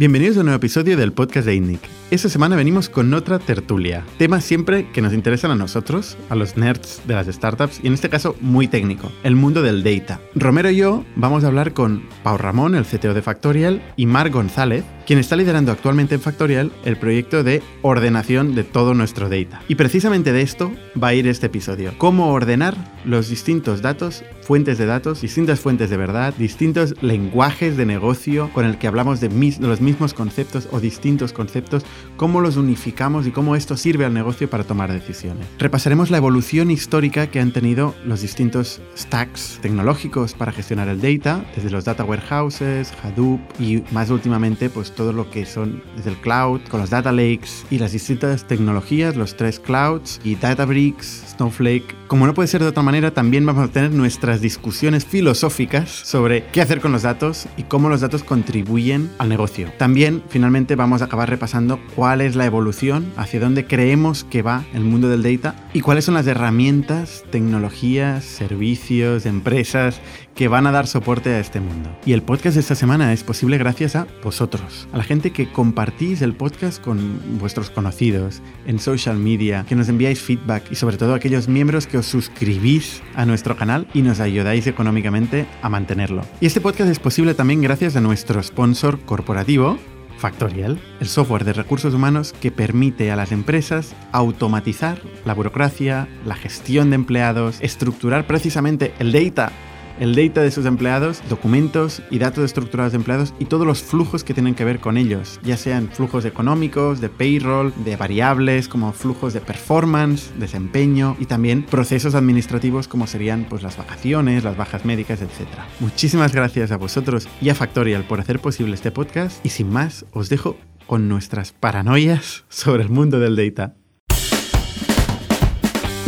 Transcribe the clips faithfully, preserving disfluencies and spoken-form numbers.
Bienvenidos a un nuevo episodio del podcast de Indic. Esta semana venimos con otra tertulia, temas siempre que nos interesan a nosotros, a los nerds de las startups y en este caso muy técnico, el mundo del data. Romero y yo vamos a hablar con Pau Ramón, el C T O de Factorial, y Marc González, quien está liderando actualmente en Factorial el proyecto de ordenación de todo nuestro data. Y precisamente de esto va a ir este episodio, cómo ordenar los distintos datos, fuentes de datos, distintas fuentes de verdad, distintos lenguajes de negocio con el que hablamos de, mis, de los mismos conceptos o distintos conceptos, cómo los unificamos y cómo esto sirve al negocio para tomar decisiones. Repasaremos la evolución histórica que han tenido los distintos stacks tecnológicos para gestionar el data, desde los data warehouses, Hadoop y más últimamente pues todo lo que son desde el cloud, con los data lakes y las distintas tecnologías, los tres clouds y Databricks, Snowflake. Como no puede ser de otra manera, también vamos a tener nuestras discusiones filosóficas sobre qué hacer con los datos y cómo los datos contribuyen al negocio. También, finalmente, vamos a acabar repasando cuál es la evolución, hacia dónde creemos que va el mundo del data y cuáles son las herramientas, tecnologías, servicios, empresas que van a dar soporte a este mundo. Y el podcast de esta semana es posible gracias a vosotros, a la gente que compartís el podcast con vuestros conocidos, en social media, que nos enviáis feedback y sobre todo a aquellos miembros que os suscribís a nuestro canal y nos ayudáis económicamente a mantenerlo. Y este podcast es posible también gracias a nuestro sponsor corporativo, Factorial, el software de recursos humanos que permite a las empresas automatizar la burocracia, la gestión de empleados, estructurar precisamente el data el data de sus empleados, documentos y datos estructurados de empleados y todos los flujos que tienen que ver con ellos, ya sean flujos económicos, de payroll, de variables, como flujos de performance, desempeño y también procesos administrativos como serían pues, las vacaciones, las bajas médicas, etcétera. Muchísimas gracias a vosotros y a Factorial por hacer posible este podcast y sin más os dejo con nuestras paranoias sobre el mundo del data.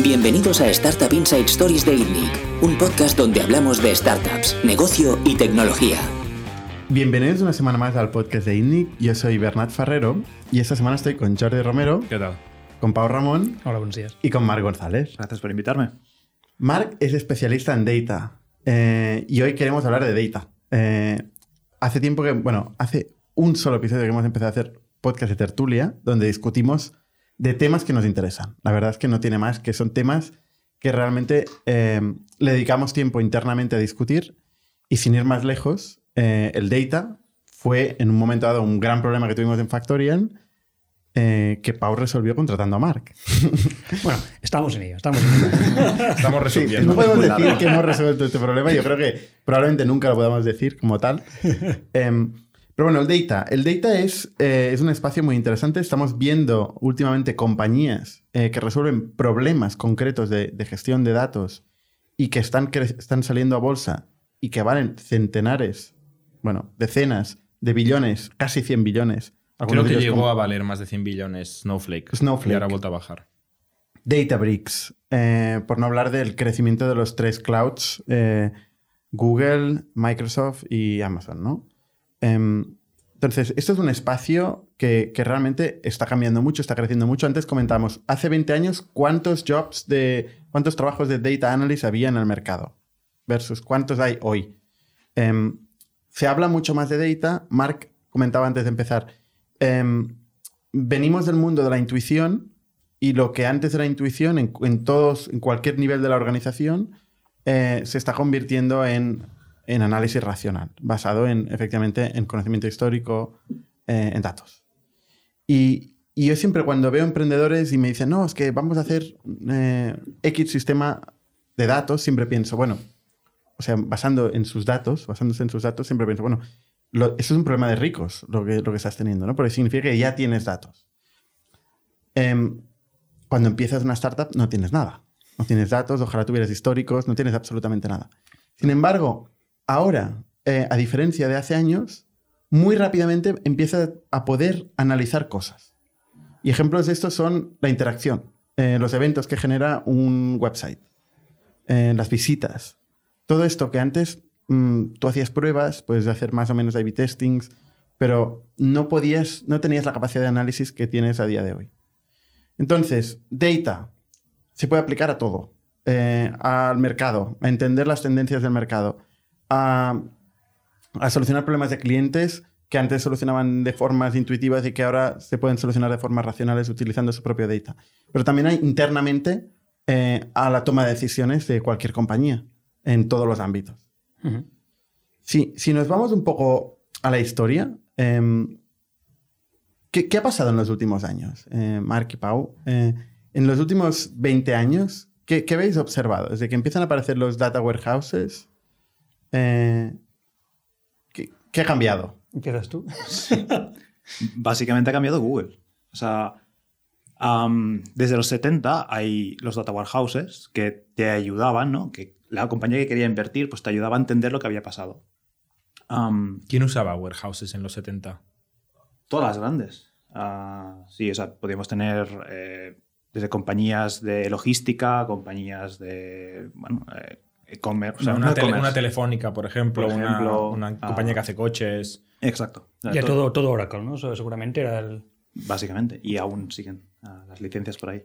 Bienvenidos a Startup Inside Stories de Indic, un podcast donde hablamos de startups, negocio y tecnología. Bienvenidos una semana más al podcast de Indic. Yo soy Bernat Farrero y esta semana estoy con Jordi Romero. ¿Qué tal? Con Pau Ramón. Hola, buenos días. Y con Mar González. Gracias por invitarme. Marc es especialista en data eh, y hoy queremos hablar de data. Eh, hace tiempo que, bueno, hace un solo episodio que hemos empezado a hacer podcast de tertulia donde discutimos de temas que nos interesan. La verdad es que no tiene más, que son temas que realmente eh, le dedicamos tiempo internamente a discutir y sin ir más lejos, eh, el data fue en un momento dado un gran problema que tuvimos en Factorial eh, que Pau resolvió contratando a Marc. Bueno, estamos en ello, estamos en ello. Estamos resolviendo. Sí, no podemos decir que hemos resuelto este problema, yo creo que probablemente nunca lo podamos decir como tal. Eh, Pero bueno, el data. El data es, eh, es un espacio muy interesante. Estamos viendo últimamente compañías eh, que resuelven problemas concretos de, de gestión de datos y que están, que están saliendo a bolsa y que valen centenares, bueno, decenas de billones, casi cien billones. Creo que llegó como... a valer más de cien billones Snowflake. Snowflake. Y ahora ha vuelto a bajar. Databricks. Eh, por no hablar del crecimiento de los tres clouds, eh, Google, Microsoft y Amazon, ¿no? Entonces, esto es un espacio que, que realmente está cambiando mucho, está creciendo mucho. Antes comentamos, hace veinte años, ¿cuántos jobs de cuántos trabajos de data analyst había en el mercado? Versus cuántos hay hoy. Eh, se habla mucho más de data. Marc comentaba antes de empezar. Eh, venimos del mundo de la intuición y lo que antes era intuición en, en todos, en cualquier nivel de la organización, eh, se está convirtiendo en... en análisis racional, basado en, efectivamente, en conocimiento histórico, eh, en datos. Y, y yo siempre cuando veo emprendedores y me dicen, no, es que vamos a hacer eh, X sistema de datos, siempre pienso, bueno, o sea, basando en sus datos, basándose en sus datos, siempre pienso, bueno, lo, eso es un problema de ricos, lo que, lo que estás teniendo, ¿no? Porque significa que ya tienes datos. Eh, cuando empiezas una startup no tienes nada. No tienes datos, ojalá tuvieras históricos, no tienes absolutamente nada. Sin embargo, ahora, eh, a diferencia de hace años, muy rápidamente empieza a poder analizar cosas. Y ejemplos de esto son la interacción, eh, los eventos que genera un website, eh, las visitas. Todo esto que antes mmm, tú hacías pruebas, puedes hacer más o menos A B testings, pero no podías, no tenías la capacidad de análisis que tienes a día de hoy. Entonces, data se puede aplicar a todo, eh, al mercado, a entender las tendencias del mercado, A, a solucionar problemas de clientes que antes solucionaban de formas intuitivas y que ahora se pueden solucionar de formas racionales utilizando su propio data. Pero también hay internamente eh, a la toma de decisiones de cualquier compañía en todos los ámbitos. Uh-huh. Sí, si nos vamos un poco a la historia, eh, ¿qué, ¿qué ha pasado en los últimos años, eh, Marc y Pau? Eh, en los últimos veinte años, ¿qué, qué habéis observado? Desde que empiezan a aparecer los data warehouses, eh, ¿qué, ¿qué ha cambiado? ¿Empiezas tú? Básicamente ha cambiado Google. O sea, um, desde los setenta hay los data warehouses que te ayudaban, ¿no? Que la compañía que quería invertir pues te ayudaba a entender lo que había pasado. Um, ¿Quién usaba warehouses en los setenta? Todas las grandes. Uh, sí, o sea, podíamos tener eh, desde compañías de logística, compañías de... bueno, eh, e-commerce. O sea, una, tele, una telefónica, por ejemplo, por ejemplo una, una compañía uh, que hace coches. Exacto. Ya todo, todo, todo Oracle, ¿no? Eso seguramente era el... Básicamente, y aún siguen uh, las licencias por ahí.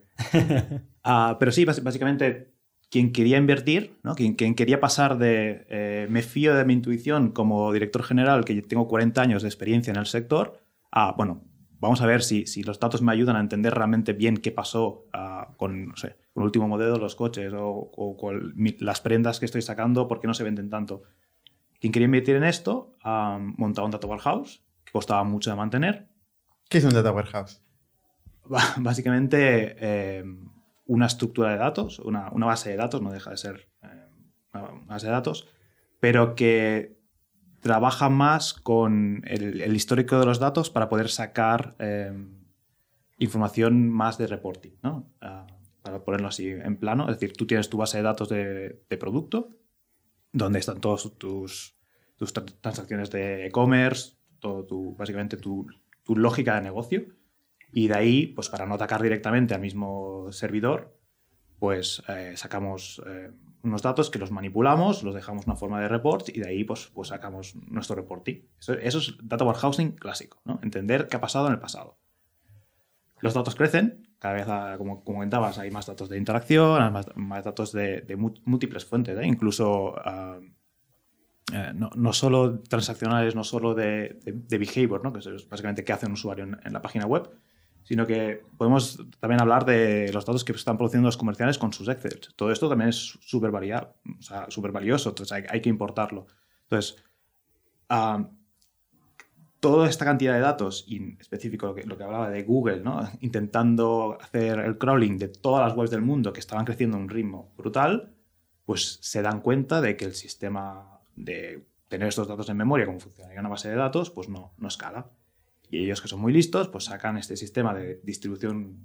uh, pero sí, básicamente, quien quería invertir, ¿no? quien, quien quería pasar de eh, me fío de mi intuición como director general, que tengo cuarenta años de experiencia en el sector, a, bueno, vamos a ver si, si los datos me ayudan a entender realmente bien qué pasó uh, con, no sé, con el último modelo de los coches o, o con mi, las prendas que estoy sacando, por qué no se venden tanto. Quien quería invertir en esto um, montaba un data warehouse que costaba mucho de mantener. ¿Qué es un data warehouse? Básicamente eh, una estructura de datos, una, una base de datos, no deja de ser eh, una base de datos, pero que trabaja más con el, el histórico de los datos para poder sacar eh, información más de reporting, ¿no? Uh, para ponerlo así en plano. Es decir, tú tienes tu base de datos de, de producto, donde están todas tus, tus transacciones de e-commerce, todo tu, básicamente tu, tu lógica de negocio. Y de ahí, pues para no atacar directamente al mismo servidor, pues eh, sacamos eh, unos datos que los manipulamos, los dejamos en una forma de report y de ahí pues, pues sacamos nuestro reporting. Eso, eso es data warehousing clásico, ¿no? Entender qué ha pasado en el pasado. Los datos crecen, cada vez, como comentabas, hay más datos de interacción, hay más, más datos de, de múltiples fuentes, ¿eh? Incluso uh, eh, no, no solo transaccionales, no solo de, de, de behavior, ¿no? Que es básicamente qué hace un usuario en, en la página web, sino que podemos también hablar de los datos que están produciendo los comerciales con sus Excel. Todo esto también es súper variado, o sea, súper valioso, entonces hay, hay que importarlo. Entonces, uh, toda esta cantidad de datos, y en específico lo que, lo que hablaba de Google, ¿no? Intentando hacer el crawling de todas las webs del mundo que estaban creciendo a un ritmo brutal, pues se dan cuenta de que el sistema de tener estos datos en memoria, como funcionaría una base de datos, pues no, no escala. Y ellos, que son muy listos, pues sacan este sistema de distribución,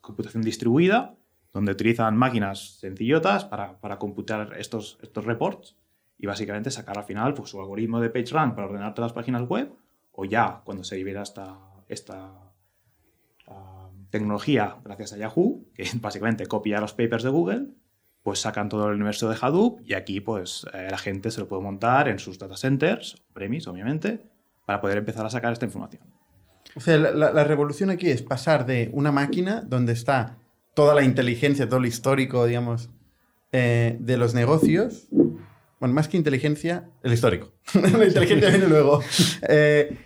computación distribuida, donde utilizan máquinas sencillotas para, para computar estos, estos reports y básicamente sacar al final pues, su algoritmo de PageRank para ordenarte las páginas web, o ya cuando se libera esta, esta uh, tecnología gracias a Yahoo, que básicamente copia los papers de Google, pues sacan todo el universo de Hadoop y aquí pues eh, la gente se lo puede montar en sus data centers, premise obviamente, para poder empezar a sacar esta información. O sea, la, la, la revolución aquí es pasar de una máquina donde está toda la inteligencia, todo el histórico, digamos, eh, de los negocios. Bueno, más que inteligencia, el histórico. La inteligencia viene luego. Eh,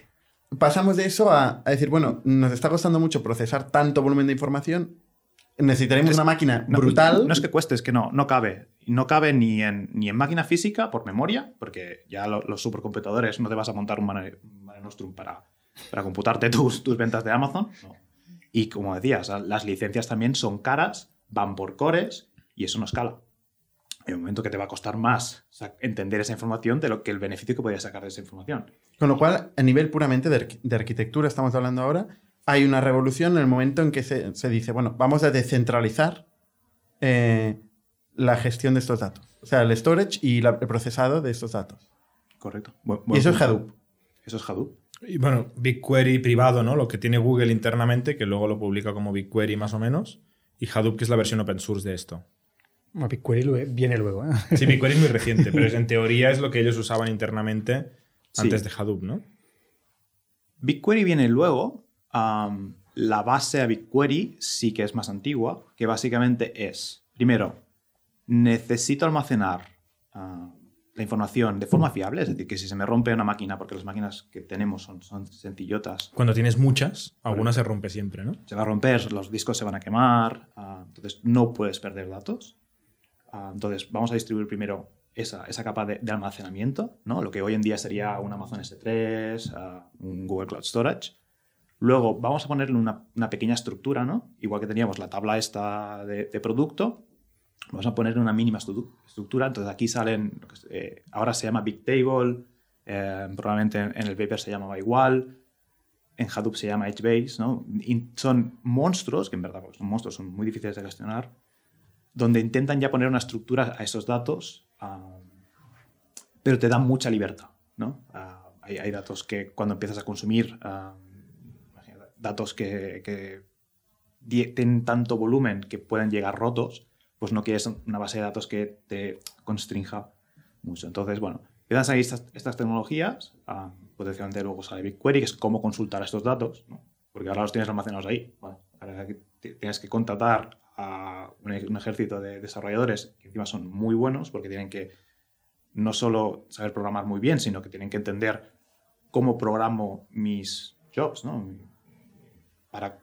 pasamos de eso a, a decir, bueno, nos está costando mucho procesar tanto volumen de información, necesitaremos es, una máquina no, brutal. No es que cueste, es que no, no cabe. No cabe ni en, ni en máquina física por memoria, porque ya lo, los supercomputadores no te vas a montar un Mare Nostrum para, para computarte tus, tus ventas de Amazon. No. Y como decías, las licencias también son caras, van por cores y eso no escala. Hay un momento que te va a costar más entender esa información de lo que el beneficio que podías sacar de esa información. Con lo cual, a nivel puramente de, arqu- de arquitectura, estamos hablando ahora, hay una revolución en el momento en que se, se dice, bueno, vamos a descentralizar eh, la gestión de estos datos. O sea, el storage y la, el procesado de estos datos. Correcto. Bueno, bueno, y eso es Hadoop. Eso es Hadoop. Y bueno, BigQuery privado, ¿no? Lo que tiene Google internamente, que luego lo publica como BigQuery más o menos, y Hadoop, que es la versión open source de esto. Bueno, BigQuery viene luego, ¿eh? Sí, BigQuery es muy reciente, pero es, en teoría es lo que ellos usaban internamente antes sí. de Hadoop, ¿no? BigQuery viene luego. Um, la base a BigQuery sí que es más antigua, que básicamente es, primero, necesito almacenar uh, la información de forma fiable, es decir, que si se me rompe una máquina, porque las máquinas que tenemos son, son sencillotas. Cuando tienes muchas, alguna se rompe siempre, ¿no? Se va a romper, los discos se van a quemar, uh, entonces no puedes perder datos. Uh, entonces vamos a distribuir primero esa, esa capa de, de almacenamiento, ¿no? Lo que hoy en día sería un Amazon ese tres, uh, un Google Cloud Storage. Luego vamos a ponerle una, una pequeña estructura, ¿no? Igual que teníamos la tabla esta de, de producto, vamos a ponerle una mínima estructura. Entonces aquí salen, eh, ahora se llama Bigtable, eh, probablemente en el paper se llamaba igual, en Hadoop se llama Edgebase, ¿no? Y son monstruos, que en verdad son monstruos, son muy difíciles de gestionar, donde intentan ya poner una estructura a esos datos, uh, pero te dan mucha libertad, ¿no? Uh, hay, hay datos que cuando empiezas a consumir... Uh, datos que, que tienen tanto volumen que pueden llegar rotos, pues no quieres una base de datos que te constrinja mucho. Entonces, bueno, empiezan a salir estas, estas tecnologías, ah, potencialmente luego sale BigQuery, que es cómo consultar estos datos, ¿no? Porque ahora los tienes almacenados ahí. Bueno, ahora tienes que contratar a un, un ejército de desarrolladores que encima son muy buenos, porque tienen que no solo saber programar muy bien, sino que tienen que entender cómo programo mis jobs, ¿no? Para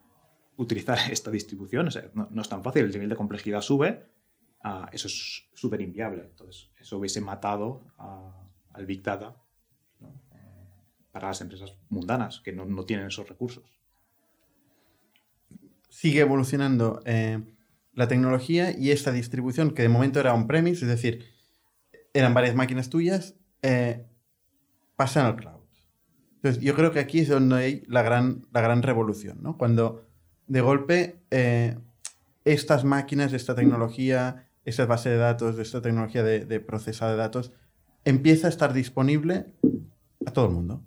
utilizar esta distribución. O sea, no, no es tan fácil, el nivel de complejidad sube, uh, eso es súper inviable. Entonces, eso hubiese matado uh, al Big Data, ¿no? eh, para las empresas mundanas que no, no tienen esos recursos. Sigue evolucionando eh, la tecnología y esta distribución, que de momento era on-premise, es decir, eran varias máquinas tuyas, eh, pasan al cloud. Entonces, yo creo que aquí es donde hay la gran, la gran revolución, ¿no? Cuando de golpe eh, estas máquinas, esta tecnología, esta base de datos, esta tecnología de, de procesado de datos, empieza a estar disponible a todo el mundo.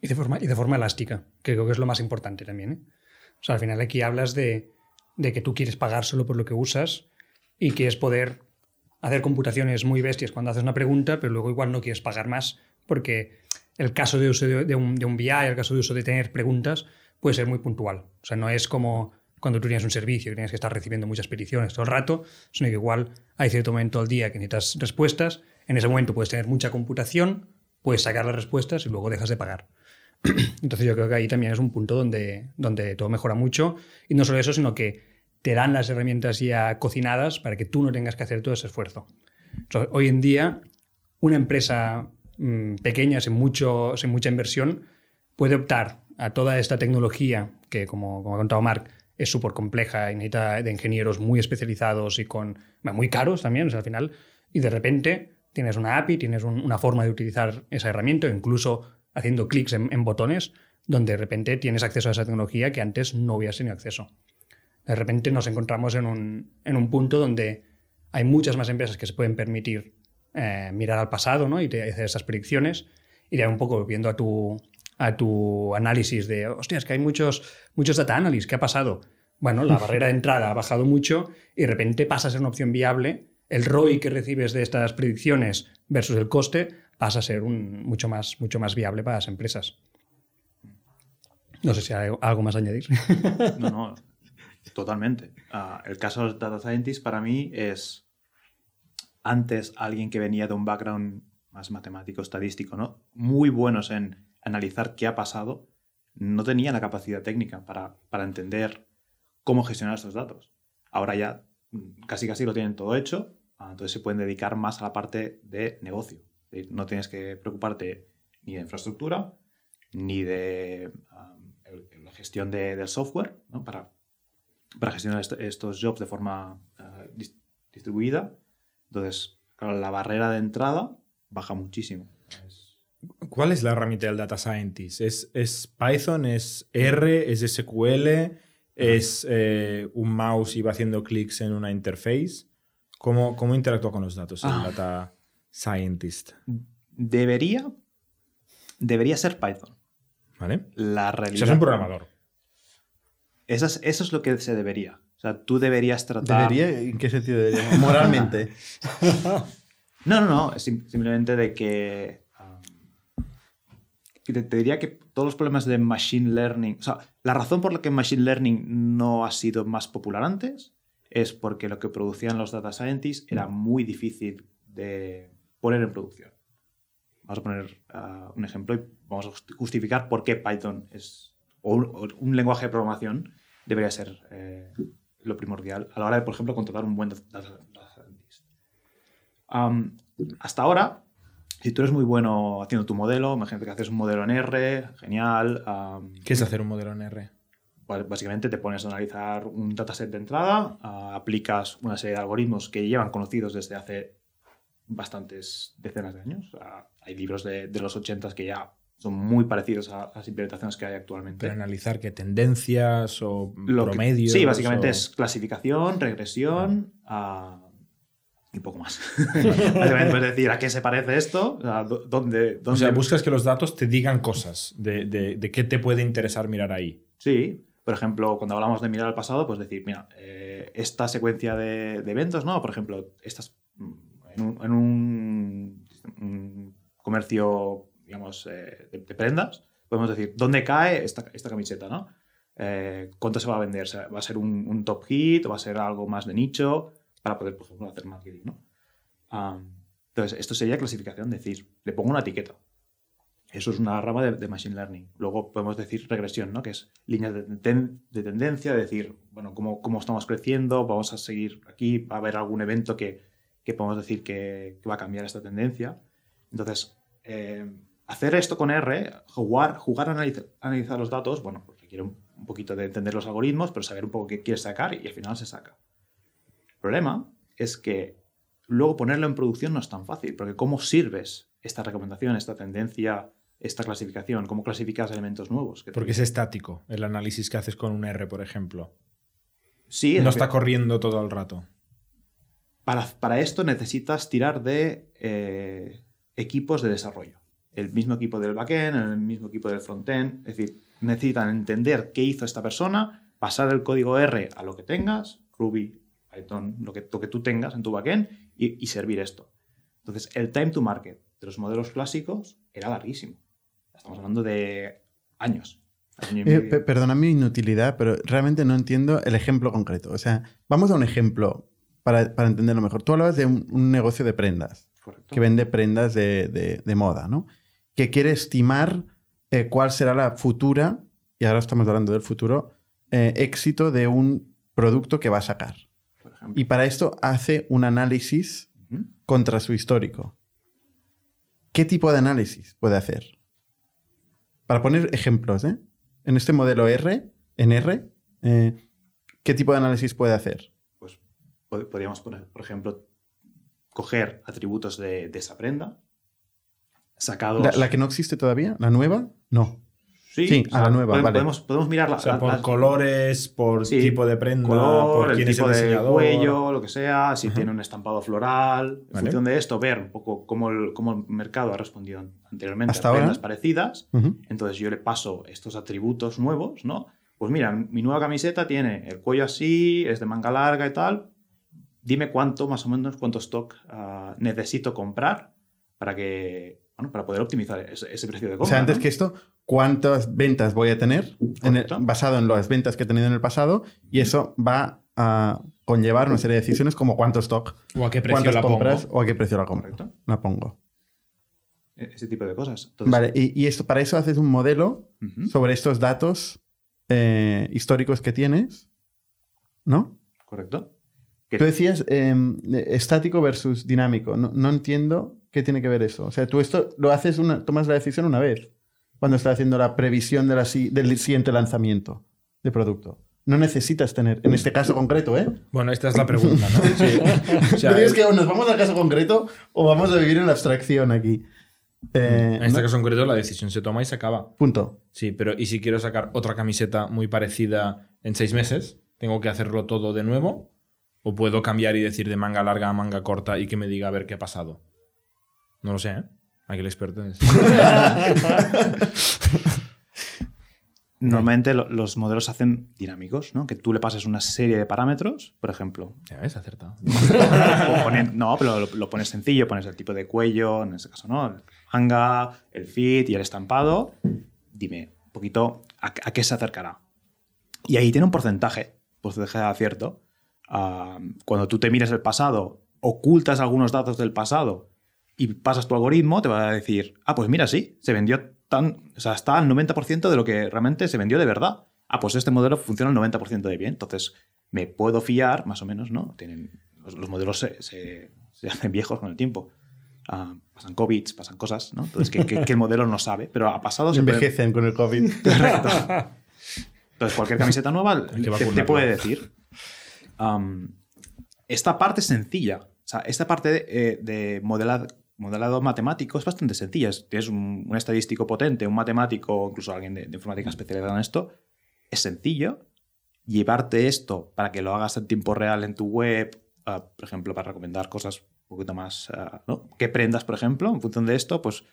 Y de forma, y de forma elástica, que creo que es lo más importante también, ¿eh? O sea, al final aquí hablas de, de que tú quieres pagar solo por lo que usas y quieres poder hacer computaciones muy bestias cuando haces una pregunta, pero luego igual no quieres pagar más, porque el caso de uso de un, de un B I, el caso de uso de tener preguntas, puede ser muy puntual. O sea, no es como cuando tú tienes un servicio y tienes que estar recibiendo muchas peticiones todo el rato, sino que igual hay cierto momento al día que necesitas respuestas. En ese momento puedes tener mucha computación, puedes sacar las respuestas y luego dejas de pagar. Entonces yo creo que ahí también es un punto donde, donde todo mejora mucho. Y no solo eso, sino que te dan las herramientas ya cocinadas para que tú no tengas que hacer todo ese esfuerzo. Entonces, hoy en día, una empresa pequeñas, sin, mucho, sin mucha inversión, puede optar a toda esta tecnología que, como, como ha contado Marc, es súper compleja y necesita de ingenieros muy especializados y con, muy caros también, o sea, al final, y de repente tienes una A P I, tienes un, una forma de utilizar esa herramienta, incluso haciendo clics en, en botones, donde de repente tienes acceso a esa tecnología que antes no habías tenido acceso. De repente nos encontramos en un, en un punto donde hay muchas más empresas que se pueden permitir Eh, mirar al pasado, ¿no? Y te hacer esas predicciones y ya un poco volviendo a tu, a tu análisis de, hostia, es que hay muchos, muchos data analysts, ¿qué ha pasado? Bueno, la barrera de entrada ha bajado mucho y de repente pasa a ser una opción viable. El R O I que recibes de estas predicciones versus el coste pasa a ser un, mucho más, mucho más viable para las empresas. No sé si hay algo más a añadir. No, no, totalmente. Uh, el caso de los data scientists para mí es... Antes, alguien que venía de un background más matemático, estadístico, ¿no? Muy buenos en analizar qué ha pasado, no tenía la capacidad técnica para, para entender cómo gestionar estos datos. Ahora ya casi casi lo tienen todo hecho, entonces se pueden dedicar más a la parte de negocio. No tienes que preocuparte ni de infraestructura, ni de um, la gestión de, del software, ¿no? Para, para gestionar est- estos jobs de forma uh, dist- distribuida. Entonces, claro, la barrera de entrada baja muchísimo. ¿Cuál es la herramienta del Data Scientist? ¿Es, es Python? ¿Es R? ¿Es S Q L? ¿Es eh, un mouse y va haciendo clics en una interface? ¿Cómo, cómo interactúa con los datos el ah, Data Scientist? Debería, debería ser Python. ¿Vale? La realidad... O sea, es un programador. Eso es, eso es lo que se debería. O sea, tú deberías tratar... ¿Debería? ¿En qué sentido debería? Moralmente. No, no, no. Sim- simplemente de que... Um, te, te diría que todos los problemas de Machine Learning... O sea, la razón por la que Machine Learning no ha sido más popular antes es porque lo que producían los Data Scientists era muy difícil de poner en producción. Vamos a poner uh, un ejemplo y vamos a justificar por qué Python es, o un, o un lenguaje de programación debería ser eh, lo primordial a la hora de, por ejemplo, contratar un buen data scientist. Um, hasta ahora, si tú eres muy bueno haciendo tu modelo, imagínate que haces un modelo en R, genial. Um, ¿Qué es hacer un modelo en R? Básicamente te pones a analizar un dataset de entrada, uh, aplicas una serie de algoritmos que llevan conocidos desde hace bastantes decenas de años. Uh, hay libros de, de los ochentas que ya son muy parecidos a, a las implementaciones que hay actualmente. Pero analizar qué tendencias o lo promedios. Que, sí, básicamente o... es clasificación, regresión ah. uh, y poco más. Básicamente es decir, ¿a qué se parece esto? O sea, ¿dónde, dónde... O sea, buscas que los datos te digan cosas de, de, de qué te puede interesar mirar ahí. Sí. Por ejemplo, cuando hablamos de mirar al pasado, pues decir, mira, eh, esta secuencia de, de eventos, ¿no? Por ejemplo, estas, en un, en un, un comercio, digamos, eh, de, de prendas, podemos decir, ¿dónde cae esta, esta camiseta, no? Eh, ¿Cuánto se va a vender? ¿Va a ser un, un top hit o va a ser algo más de nicho? Para poder, por ejemplo, hacer marketing, ¿no? Um, entonces, esto sería clasificación, decir, le pongo una etiqueta. Eso es una rama de, de Machine Learning. Luego podemos decir regresión, ¿no? Que es líneas de, ten, de tendencia, de decir, bueno, cómo, cómo estamos creciendo, vamos a seguir aquí, va a haber algún evento que, que podemos decir que, que va a cambiar esta tendencia. Entonces, eh, hacer esto con R, jugar, jugar a analizar, analizar los datos, bueno, pues requiere un, un poquito de entender los algoritmos, pero saber un poco qué quieres sacar y al final se saca. El problema es que luego ponerlo en producción no es tan fácil, porque ¿cómo sirves esta recomendación, esta tendencia, esta clasificación? ¿Cómo clasificas elementos nuevos? Porque es estático el análisis que haces con un R, por ejemplo. Sí. No está corriendo todo el rato. Para, para esto necesitas tirar de eh, equipos de desarrollo. El mismo equipo del backend, el mismo equipo del frontend. Es decir, necesitan entender qué hizo esta persona, pasar el código R a lo que tengas, Ruby, Python, lo que, lo que tú tengas en tu backend y, y servir esto. Entonces, el time to market de los modelos clásicos era larguísimo. Estamos hablando de años. años eh, perdona mi inutilidad, pero realmente no entiendo el ejemplo concreto. O sea, vamos a un ejemplo para, para entenderlo mejor. Tú hablabas de un, un negocio de prendas. Correcto. Que vende prendas de, de, de moda, ¿no? Que quiere estimar eh, cuál será la futura, y ahora estamos hablando del futuro, eh, éxito de un producto que va a sacar. Por ejemplo. Y para esto hace un análisis uh-huh. contra su histórico. ¿Qué tipo de análisis puede hacer? Para poner ejemplos, ¿eh? En este modelo R, en R, eh, ¿qué tipo de análisis puede hacer? Pues podríamos poner, por ejemplo, coger atributos de, de esa prenda, sacados... ¿La, la que no existe todavía? ¿La nueva? No. Sí, sí, a la nueva, podemos, vale. Podemos, podemos mirar la, o sea, la, por las... colores, por sí, tipo de prenda, color, por quién el tipo es el de cuello, lo que sea, si ajá. tiene un estampado floral. En vale. función de esto, ver un poco cómo el, cómo el mercado ha respondido anteriormente hasta a prendas ahora parecidas. Uh-huh. Entonces yo le paso estos atributos nuevos, ¿no? Pues mira, mi nueva camiseta tiene el cuello así, es de manga larga y tal. Dime cuánto, más o menos, cuánto stock uh, necesito comprar para que... para poder optimizar ese, ese precio de compra. O sea, antes ¿no? que esto, ¿cuántas ventas voy a tener en el, basado en las ventas que he tenido en el pasado? Y eso va a conllevar una serie de decisiones como cuánto stock, o a qué precio la compras, pongo. o a qué precio la compro. La pongo. E- ese tipo de cosas. Entonces, vale, y, y esto, para eso haces un modelo uh-huh. sobre estos datos eh, históricos que tienes, ¿no? Correcto. ¿Qué? Tú decías eh, estático versus dinámico. No, no entiendo... ¿Qué tiene que ver eso? O sea, tú esto lo haces, una, tomas la decisión una vez cuando estás haciendo la previsión de la, del siguiente lanzamiento de producto. No necesitas tener, en este caso concreto, ¿eh? Bueno, esta es la pregunta, ¿no? Sí. O sea, es que o nos vamos al caso concreto o vamos a vivir en la abstracción aquí. Eh, en este ¿no? caso concreto la decisión se toma y se acaba. Punto. Sí, pero ¿y si quiero sacar otra camiseta muy parecida en seis meses? ¿Tengo que hacerlo todo de nuevo? ¿O puedo cambiar y decir de manga larga a manga corta y que me diga a ver qué ha pasado? No lo sé, ¿eh? Aquí el experto es. Normalmente lo, los modelos se hacen dinámicos, ¿no? Que tú le pases una serie de parámetros, por ejemplo. Ya ves, acertado. Ponen, no, pero lo, lo pones sencillo, pones el tipo de cuello, en este caso, ¿no? El manga, el fit y el estampado. Dime un poquito a, a qué se acercará. Y ahí tiene un porcentaje, porcentaje de acierto. Uh, cuando tú te miras el pasado ocultas algunos datos del pasado y pasas tu algoritmo, te va a decir, ah, pues mira, sí, se vendió tan, o sea, está al noventa por ciento de lo que realmente se vendió de verdad. Ah, pues este modelo funciona al noventa por ciento de bien. Entonces, me puedo fiar, más o menos, ¿no? Tienen, los, los modelos se, se, se hacen viejos con el tiempo. Ah, pasan COVID, pasan cosas, ¿no? Entonces, que, que, que el modelo no sabe, pero ha pasado... Siempre... Envejecen con el COVID. Correcto. Entonces, cualquier camiseta nueva te, te puede decir. Um, esta parte es sencilla. O sea, esta parte de, de modelado, modelado matemático es bastante sencilla. Tienes un, un estadístico potente, un matemático, incluso alguien de, de informática especializada en esto. Es sencillo. Llevarte esto para que lo hagas en tiempo real en tu web, uh, por ejemplo, para recomendar cosas un poquito más... Uh, ¿no? ¿Qué prendas, por ejemplo? En función de esto, pues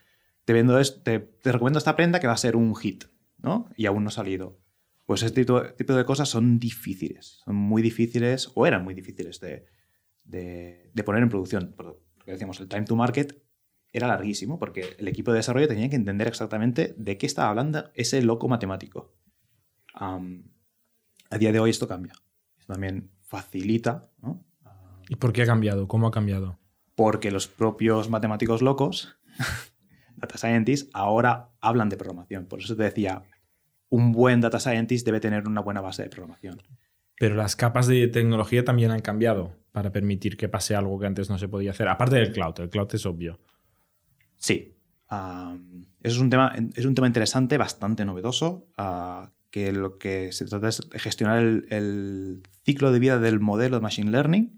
te, vendo esto, te, te recomiendo esta prenda que va a ser un hit, ¿no? Y aún no ha salido. Pues este tipo, tipo de cosas son difíciles, son muy difíciles, o eran muy difíciles de, de, de poner en producción. Porque decíamos, el time to market era larguísimo, porque el equipo de desarrollo tenía que entender exactamente de qué estaba hablando ese loco matemático. Um, a día de hoy esto cambia. Esto también facilita, ¿no? Um, ¿Y por qué ha cambiado? ¿Cómo ha cambiado? Porque los propios matemáticos locos, data scientists, ahora hablan de programación. Por eso te decía... Un buen data scientist debe tener una buena base de programación. Pero las capas de tecnología también han cambiado para permitir que pase algo que antes no se podía hacer. Aparte del cloud, el cloud es obvio. Sí. Um, eso es un tema, es un tema interesante, bastante novedoso, uh, que lo que se trata es de gestionar el, el ciclo de vida del modelo de Machine Learning,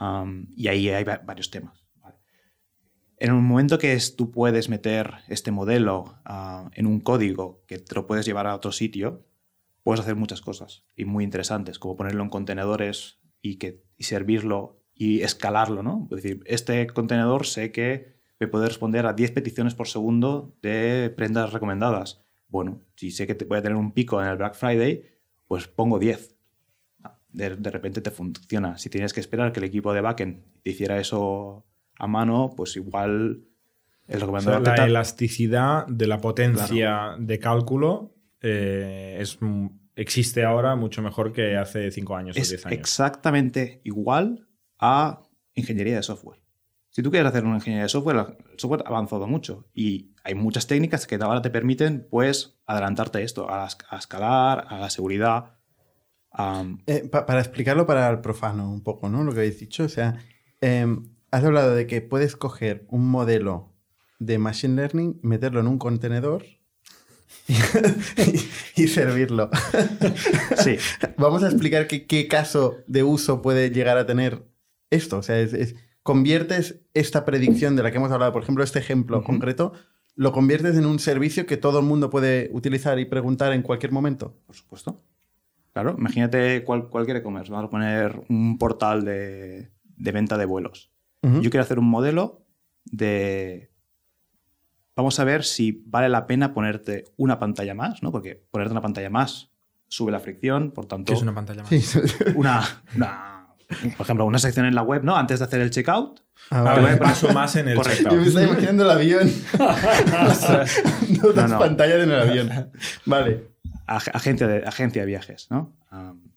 um, y ahí hay va- varios temas. En un momento que es, tú puedes meter este modelo uh, en un código que te lo puedes llevar a otro sitio, puedes hacer muchas cosas y muy interesantes, como ponerlo en contenedores y, que, y servirlo y escalarlo, ¿no? Es decir, este contenedor sé que me puede responder a diez peticiones por segundo de prendas recomendadas. Bueno, si sé que te voy a tener un pico en el Black Friday, pues pongo diez. De, de repente te funciona. Si tienes que esperar que el equipo de backend te hiciera eso... a mano, pues igual el recomendador... O sea, la tal... elasticidad de la potencia, claro, de cálculo eh, es, existe ahora mucho mejor que hace cinco años es o diez años. Exactamente igual a ingeniería de software. Si tú quieres hacer una ingeniería de software, el software ha avanzado mucho y hay muchas técnicas que ahora te permiten pues adelantarte esto, a, a escalar, a la seguridad. A... Eh, pa- para explicarlo para el profano un poco, ¿no? Lo que habéis dicho, o sea... Eh... Has hablado de que puedes coger un modelo de Machine Learning, meterlo en un contenedor y, y, y servirlo. Sí. Vamos a explicar que, qué caso de uso puede llegar a tener esto. O sea, es, es, conviertes esta predicción de la que hemos hablado, por ejemplo, este ejemplo uh-huh. concreto, lo conviertes en un servicio que todo el mundo puede utilizar y preguntar en cualquier momento. Por supuesto. Claro, imagínate cuál, cuál quiere comer. Vamos a poner un portal de, de venta de vuelos. Uh-huh. Yo quiero hacer un modelo de... Vamos a ver si vale la pena ponerte una pantalla más, ¿no? Porque ponerte una pantalla más sube la fricción, por tanto... ¿Qué es una pantalla más? Sí. Una, una... Por ejemplo, una sección en la web, ¿no? Antes de hacer el checkout. Ah, vale. Vale, paso más en el correcto. Checkout. Yo me estaba imaginando el avión. no, no, no. Pantallas en el avión. Vale. Ag- agencia, de, agencia de viajes, ¿no? Um,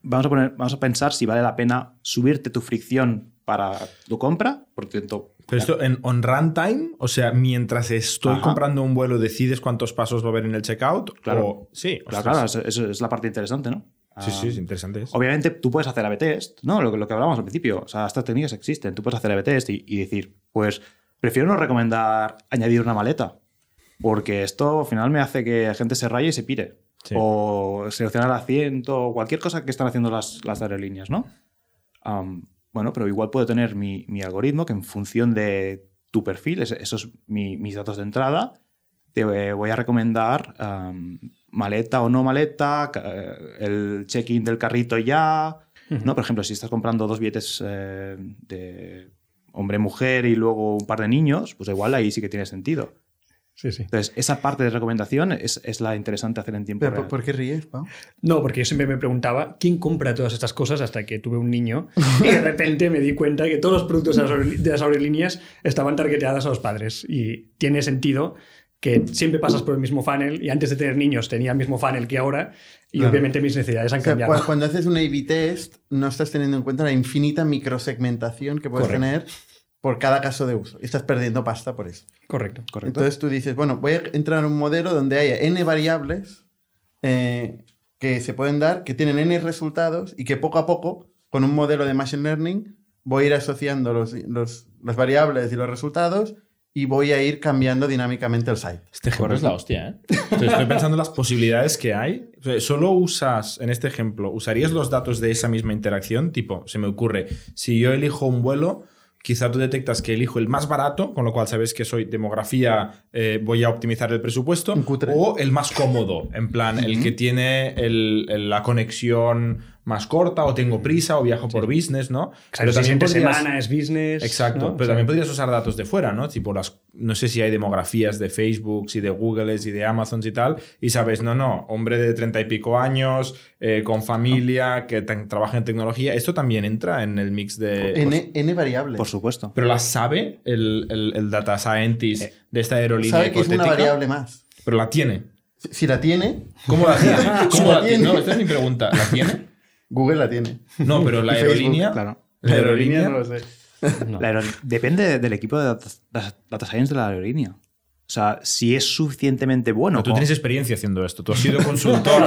vamos a poner, vamos a pensar si vale la pena subirte tu fricción para tu compra, por cierto. Pero esto en on runtime, o sea, mientras estoy Ajá. comprando un vuelo, decides cuántos pasos va a haber en el checkout. Claro, o, sí. Claro, claro, eso, eso es la parte interesante, ¿no? Sí, ah, sí, es interesante. Eso. Obviamente tú puedes hacer A B test, ¿no? Lo, lo que hablábamos al principio, o sea, estas técnicas existen. Tú puedes hacer A B test y, y decir, pues prefiero no recomendar añadir una maleta, porque esto al final me hace que la gente se raye y se pire, sí. o seleccionar asiento, o cualquier cosa que están haciendo las, las aerolíneas, ¿no? Um, Bueno, pero igual puedo tener mi, mi algoritmo que en función de tu perfil, esos es mi, mis datos de entrada, te voy a recomendar um, maleta o no maleta, el check-in del carrito ya, uh-huh. ¿no? Por ejemplo, si estás comprando dos billetes eh, de hombre-mujer y luego un par de niños, pues igual ahí sí que tiene sentido. Sí, sí. Entonces, esa parte de recomendación es, es la interesante hacer en tiempo Pero, real. ¿Por qué ríes, Pau? No, porque yo siempre me preguntaba ¿quién compra todas estas cosas? Hasta que tuve un niño y de repente me di cuenta que todos los productos de las aerolíneas estaban targeteados a los padres y tiene sentido que siempre pasas por el mismo funnel y antes de tener niños tenía el mismo funnel que ahora y claro. Obviamente mis necesidades han o sea, cambiado. Cuando, cuando haces un A B test no estás teniendo en cuenta la infinita microsegmentación que puedes correcto. Tener por cada caso de uso. Estás perdiendo pasta por eso. Correcto, correcto. Entonces tú dices, bueno, voy a entrar en un modelo donde haya N variables eh, que se pueden dar, que tienen N resultados y que poco a poco, con un modelo de Machine Learning, voy a ir asociando los, los, las variables y los resultados y voy a ir cambiando dinámicamente el site. Este ejemplo es la hostia, ¿eh? Entonces, estoy pensando en las posibilidades que hay. O sea, solo usas, en este ejemplo, ¿usarías los datos de esa misma interacción? Tipo, se me ocurre, si yo elijo un vuelo, quizá tú detectas que elijo el más barato, con lo cual sabes que soy demografía, eh, voy a optimizar el presupuesto, o el más cómodo, en plan, mm-hmm. el que tiene el, el, la conexión más corta, o tengo prisa, o viajo por sí. business, ¿no? Exacto, pero también podrías, semana es business. Exacto, ¿no? Pero sí. También podrías usar datos de fuera, ¿no? Tipo las, no sé si hay demografías de Facebook, si de Google, si de Amazon y tal, y sabes, no, no, hombre de treinta y pico años, eh, con familia, no. que t- trabaja en tecnología, esto también entra en el mix de... N, por, N variables. Por supuesto. Pero la sabe el, el, el data scientist eh, de esta aerolínea hipotética. Sabe que es una variable más. Pero la tiene. Si, si la tiene... ¿Cómo la tiene? ¿Cómo la tiene? No, esta es mi pregunta. ¿La tiene? Google la tiene. No, pero la aerolínea... Facebook, claro. La aerolínea, la aerolínea no lo sé. No. La aerol... Depende del equipo de data, data science de la aerolínea. O sea, si es suficientemente bueno... Pero tú o... tienes experiencia haciendo esto. Tú has sido consultor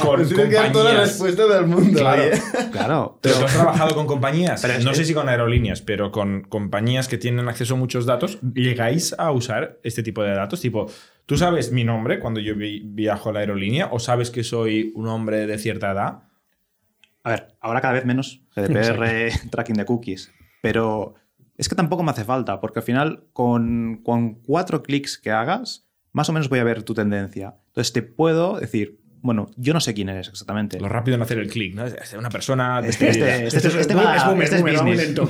con compañías. Tienes que dar toda la respuesta del mundo. Claro, ¿eh? Claro. Pero tú has trabajado con compañías. Pero no es... sé si con aerolíneas, pero con compañías que tienen acceso a muchos datos, ¿llegáis a usar este tipo de datos? Tipo, ¿tú sabes mi nombre cuando yo viajo a la aerolínea? ¿O sabes que soy un hombre de cierta edad? A ver, ahora cada vez menos G D P R, tracking de cookies, pero es que tampoco me hace falta, porque al final con, con cuatro clics que hagas, más o menos voy a ver tu tendencia. Entonces te puedo decir, bueno, yo no sé quién eres exactamente. Lo rápido en hacer el clic, ¿no? Es una persona... Este, este, este, este, este, este va, es boomer, este es boomer, business. Lento.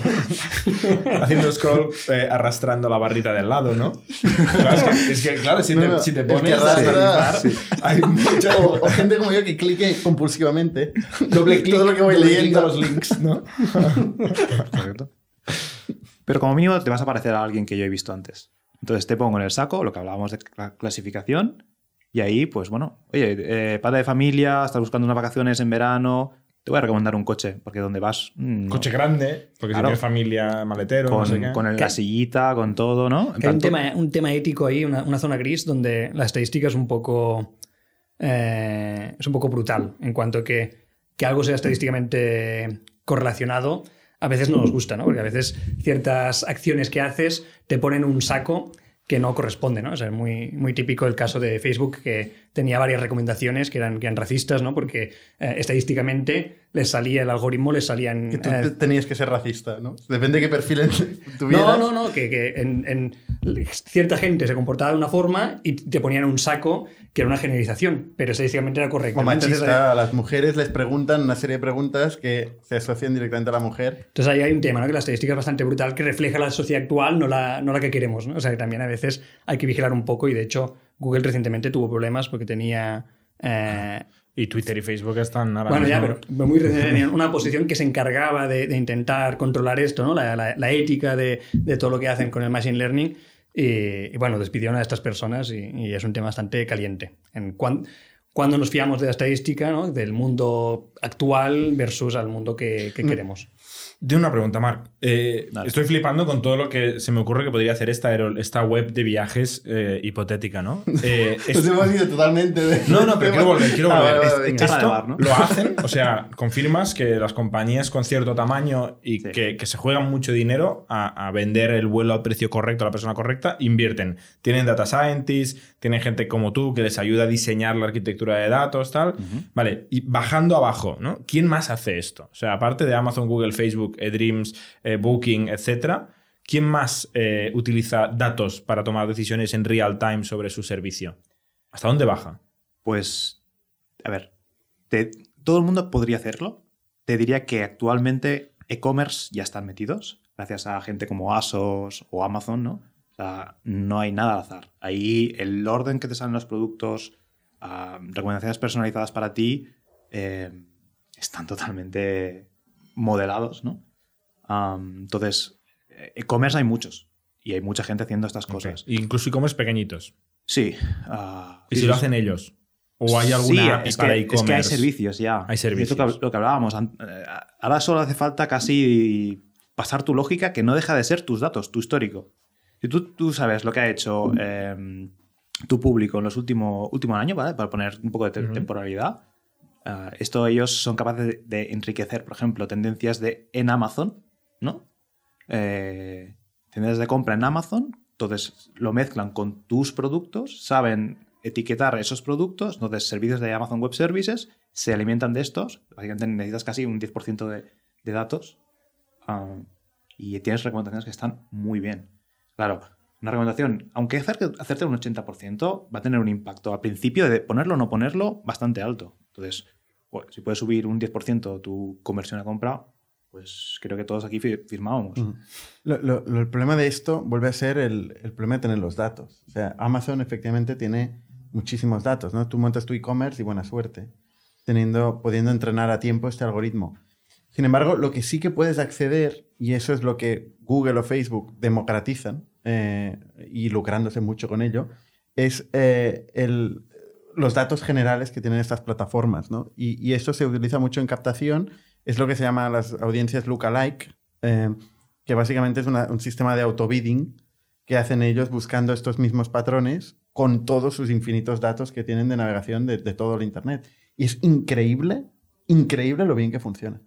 Haciendo scroll, eh, arrastrando la barrita del lado, ¿no? Claro, es, que, es que, claro, si te, no, si te pones a arrastrar... Sí, sí. Hay mucha, o, o gente como yo que clique compulsivamente. Doble clic, todo lo que voy leyendo los links, ¿no? Correcto. Pero como mínimo te vas a parecer a alguien que yo he visto antes. Entonces te pongo en el saco lo que hablábamos de cl- clasificación... Y ahí, pues bueno, oye, eh, padre de familia, estás buscando unas vacaciones en verano, te voy a recomendar un coche, porque donde vas... No. Coche grande, porque claro. Si tienes familia, maletero, con, no sé qué. Con el, la sillita, con todo, ¿no? Hay un tema, un tema ético ahí, una, una zona gris, donde la estadística es un poco, eh, es un poco brutal, en cuanto a que, que algo sea estadísticamente correlacionado, a veces no nos gusta, ¿no? Porque a veces ciertas acciones que haces te ponen un saco... que no corresponde, ¿no? O sea, es muy, muy típico el caso de Facebook, que tenía varias recomendaciones que eran, que eran racistas, ¿no? Porque eh, estadísticamente les salía el algoritmo, les salían... Que tú eh, tenías que ser racista, ¿no? Depende de qué perfil tuvieras. No, no, no, que, que en, en cierta gente se comportaba de una forma y te ponían un saco que era una generalización, pero estadísticamente era correcto. O machista. Entonces, a las mujeres les preguntan una serie de preguntas que se asocian directamente a la mujer. Entonces ahí hay un tema, ¿no? Que la estadística es bastante brutal, que refleja la sociedad actual, no la, no la que queremos, ¿no? O sea, que también a veces hay que vigilar un poco y de hecho... Google recientemente tuvo problemas porque tenía... Eh, y Twitter y Facebook están... Ahora bueno, mismo. Ya, pero muy recientemente una posición que se encargaba de, de intentar controlar esto, ¿no? La, la, la ética de, de todo lo que hacen con el Machine Learning. Y, y bueno, despidieron a estas personas y, y es un tema bastante caliente. En cuan, cuando nos fiamos de la estadística, ¿no? Del mundo actual versus al mundo que, que queremos. De una pregunta, Marc. Eh, estoy flipando con todo lo que se me ocurre que podría hacer esta, esta web de viajes eh, hipotética, ¿no? Eh, Nos es... hemos ido totalmente... De... No, no, pero quiero volver. Quiero volver. Ver, ver, Esto de bar, ¿no? Lo hacen, o sea, confirmas que las compañías con cierto tamaño y sí. que, que se juegan mucho dinero a, a vender el vuelo al precio correcto a la persona correcta, invierten. Tienen data scientists, tienen gente como tú que les ayuda a diseñar la arquitectura de datos, tal. Uh-huh. Vale, y bajando abajo, ¿no? ¿Quién más hace esto? O sea, aparte de Amazon, Google, Facebook, eDreams, eh, Booking, etcétera. ¿Quién más eh, utiliza datos para tomar decisiones en real time sobre su servicio? ¿Hasta dónde baja? Pues, a ver, te, todo el mundo podría hacerlo. Te diría que actualmente e-commerce ya están metidos, gracias a gente como ASOS o Amazon, ¿no? O sea, no hay nada al azar. Ahí el orden que te salen los productos, uh, recomendaciones personalizadas para ti, eh, están totalmente... modelados, ¿no? Um, entonces, e-commerce hay muchos y hay mucha gente haciendo estas cosas. Okay. Incluso e-commerce pequeñitos. Sí. Uh, ¿Y si lo hacen ellos? ¿O hay alguna sí, A P I es para que, e-commerce? Es que hay servicios ya. Hay servicios. Es lo, que, lo que hablábamos. Ahora solo hace falta casi pasar tu lógica, que no deja de ser tus datos, tu histórico. Si tú, tú sabes lo que ha hecho eh, tu público en los últimos último años, ¿vale? Para poner un poco de te- uh-huh. temporalidad, uh, esto ellos son capaces de, de enriquecer, por ejemplo, tendencias de, en Amazon, ¿no? Eh, tendencias de compra en Amazon. Entonces lo mezclan con tus productos, saben etiquetar esos productos, entonces servicios de Amazon Web Services se alimentan de estos. Básicamente necesitas casi un diez por ciento de, de datos um, y tienes recomendaciones que están muy bien. Claro, una recomendación, aunque hacerte un ochenta por ciento, va a tener un impacto al principio de ponerlo o no ponerlo bastante alto. Entonces, bueno, si puedes subir un diez por ciento tu conversión a compra, pues creo que todos aquí firmábamos. Uh-huh. Lo, lo, lo, el problema de esto vuelve a ser el, el problema de tener los datos. O sea, Amazon efectivamente tiene muchísimos datos, ¿no? Tú montas tu e-commerce y buena suerte, teniendo, pudiendo entrenar a tiempo este algoritmo. Sin embargo, lo que sí que puedes acceder, y eso es lo que Google o Facebook democratizan, eh, y lucrándose mucho con ello, es eh, el, los datos generales que tienen estas plataformas, ¿no? Y, y esto se utiliza mucho en captación. Es lo que se llama las audiencias lookalike, eh, que básicamente es una, un sistema de autobidding que hacen ellos buscando estos mismos patrones con todos sus infinitos datos que tienen de navegación de, de todo el Internet. Y es increíble, increíble lo bien que funciona.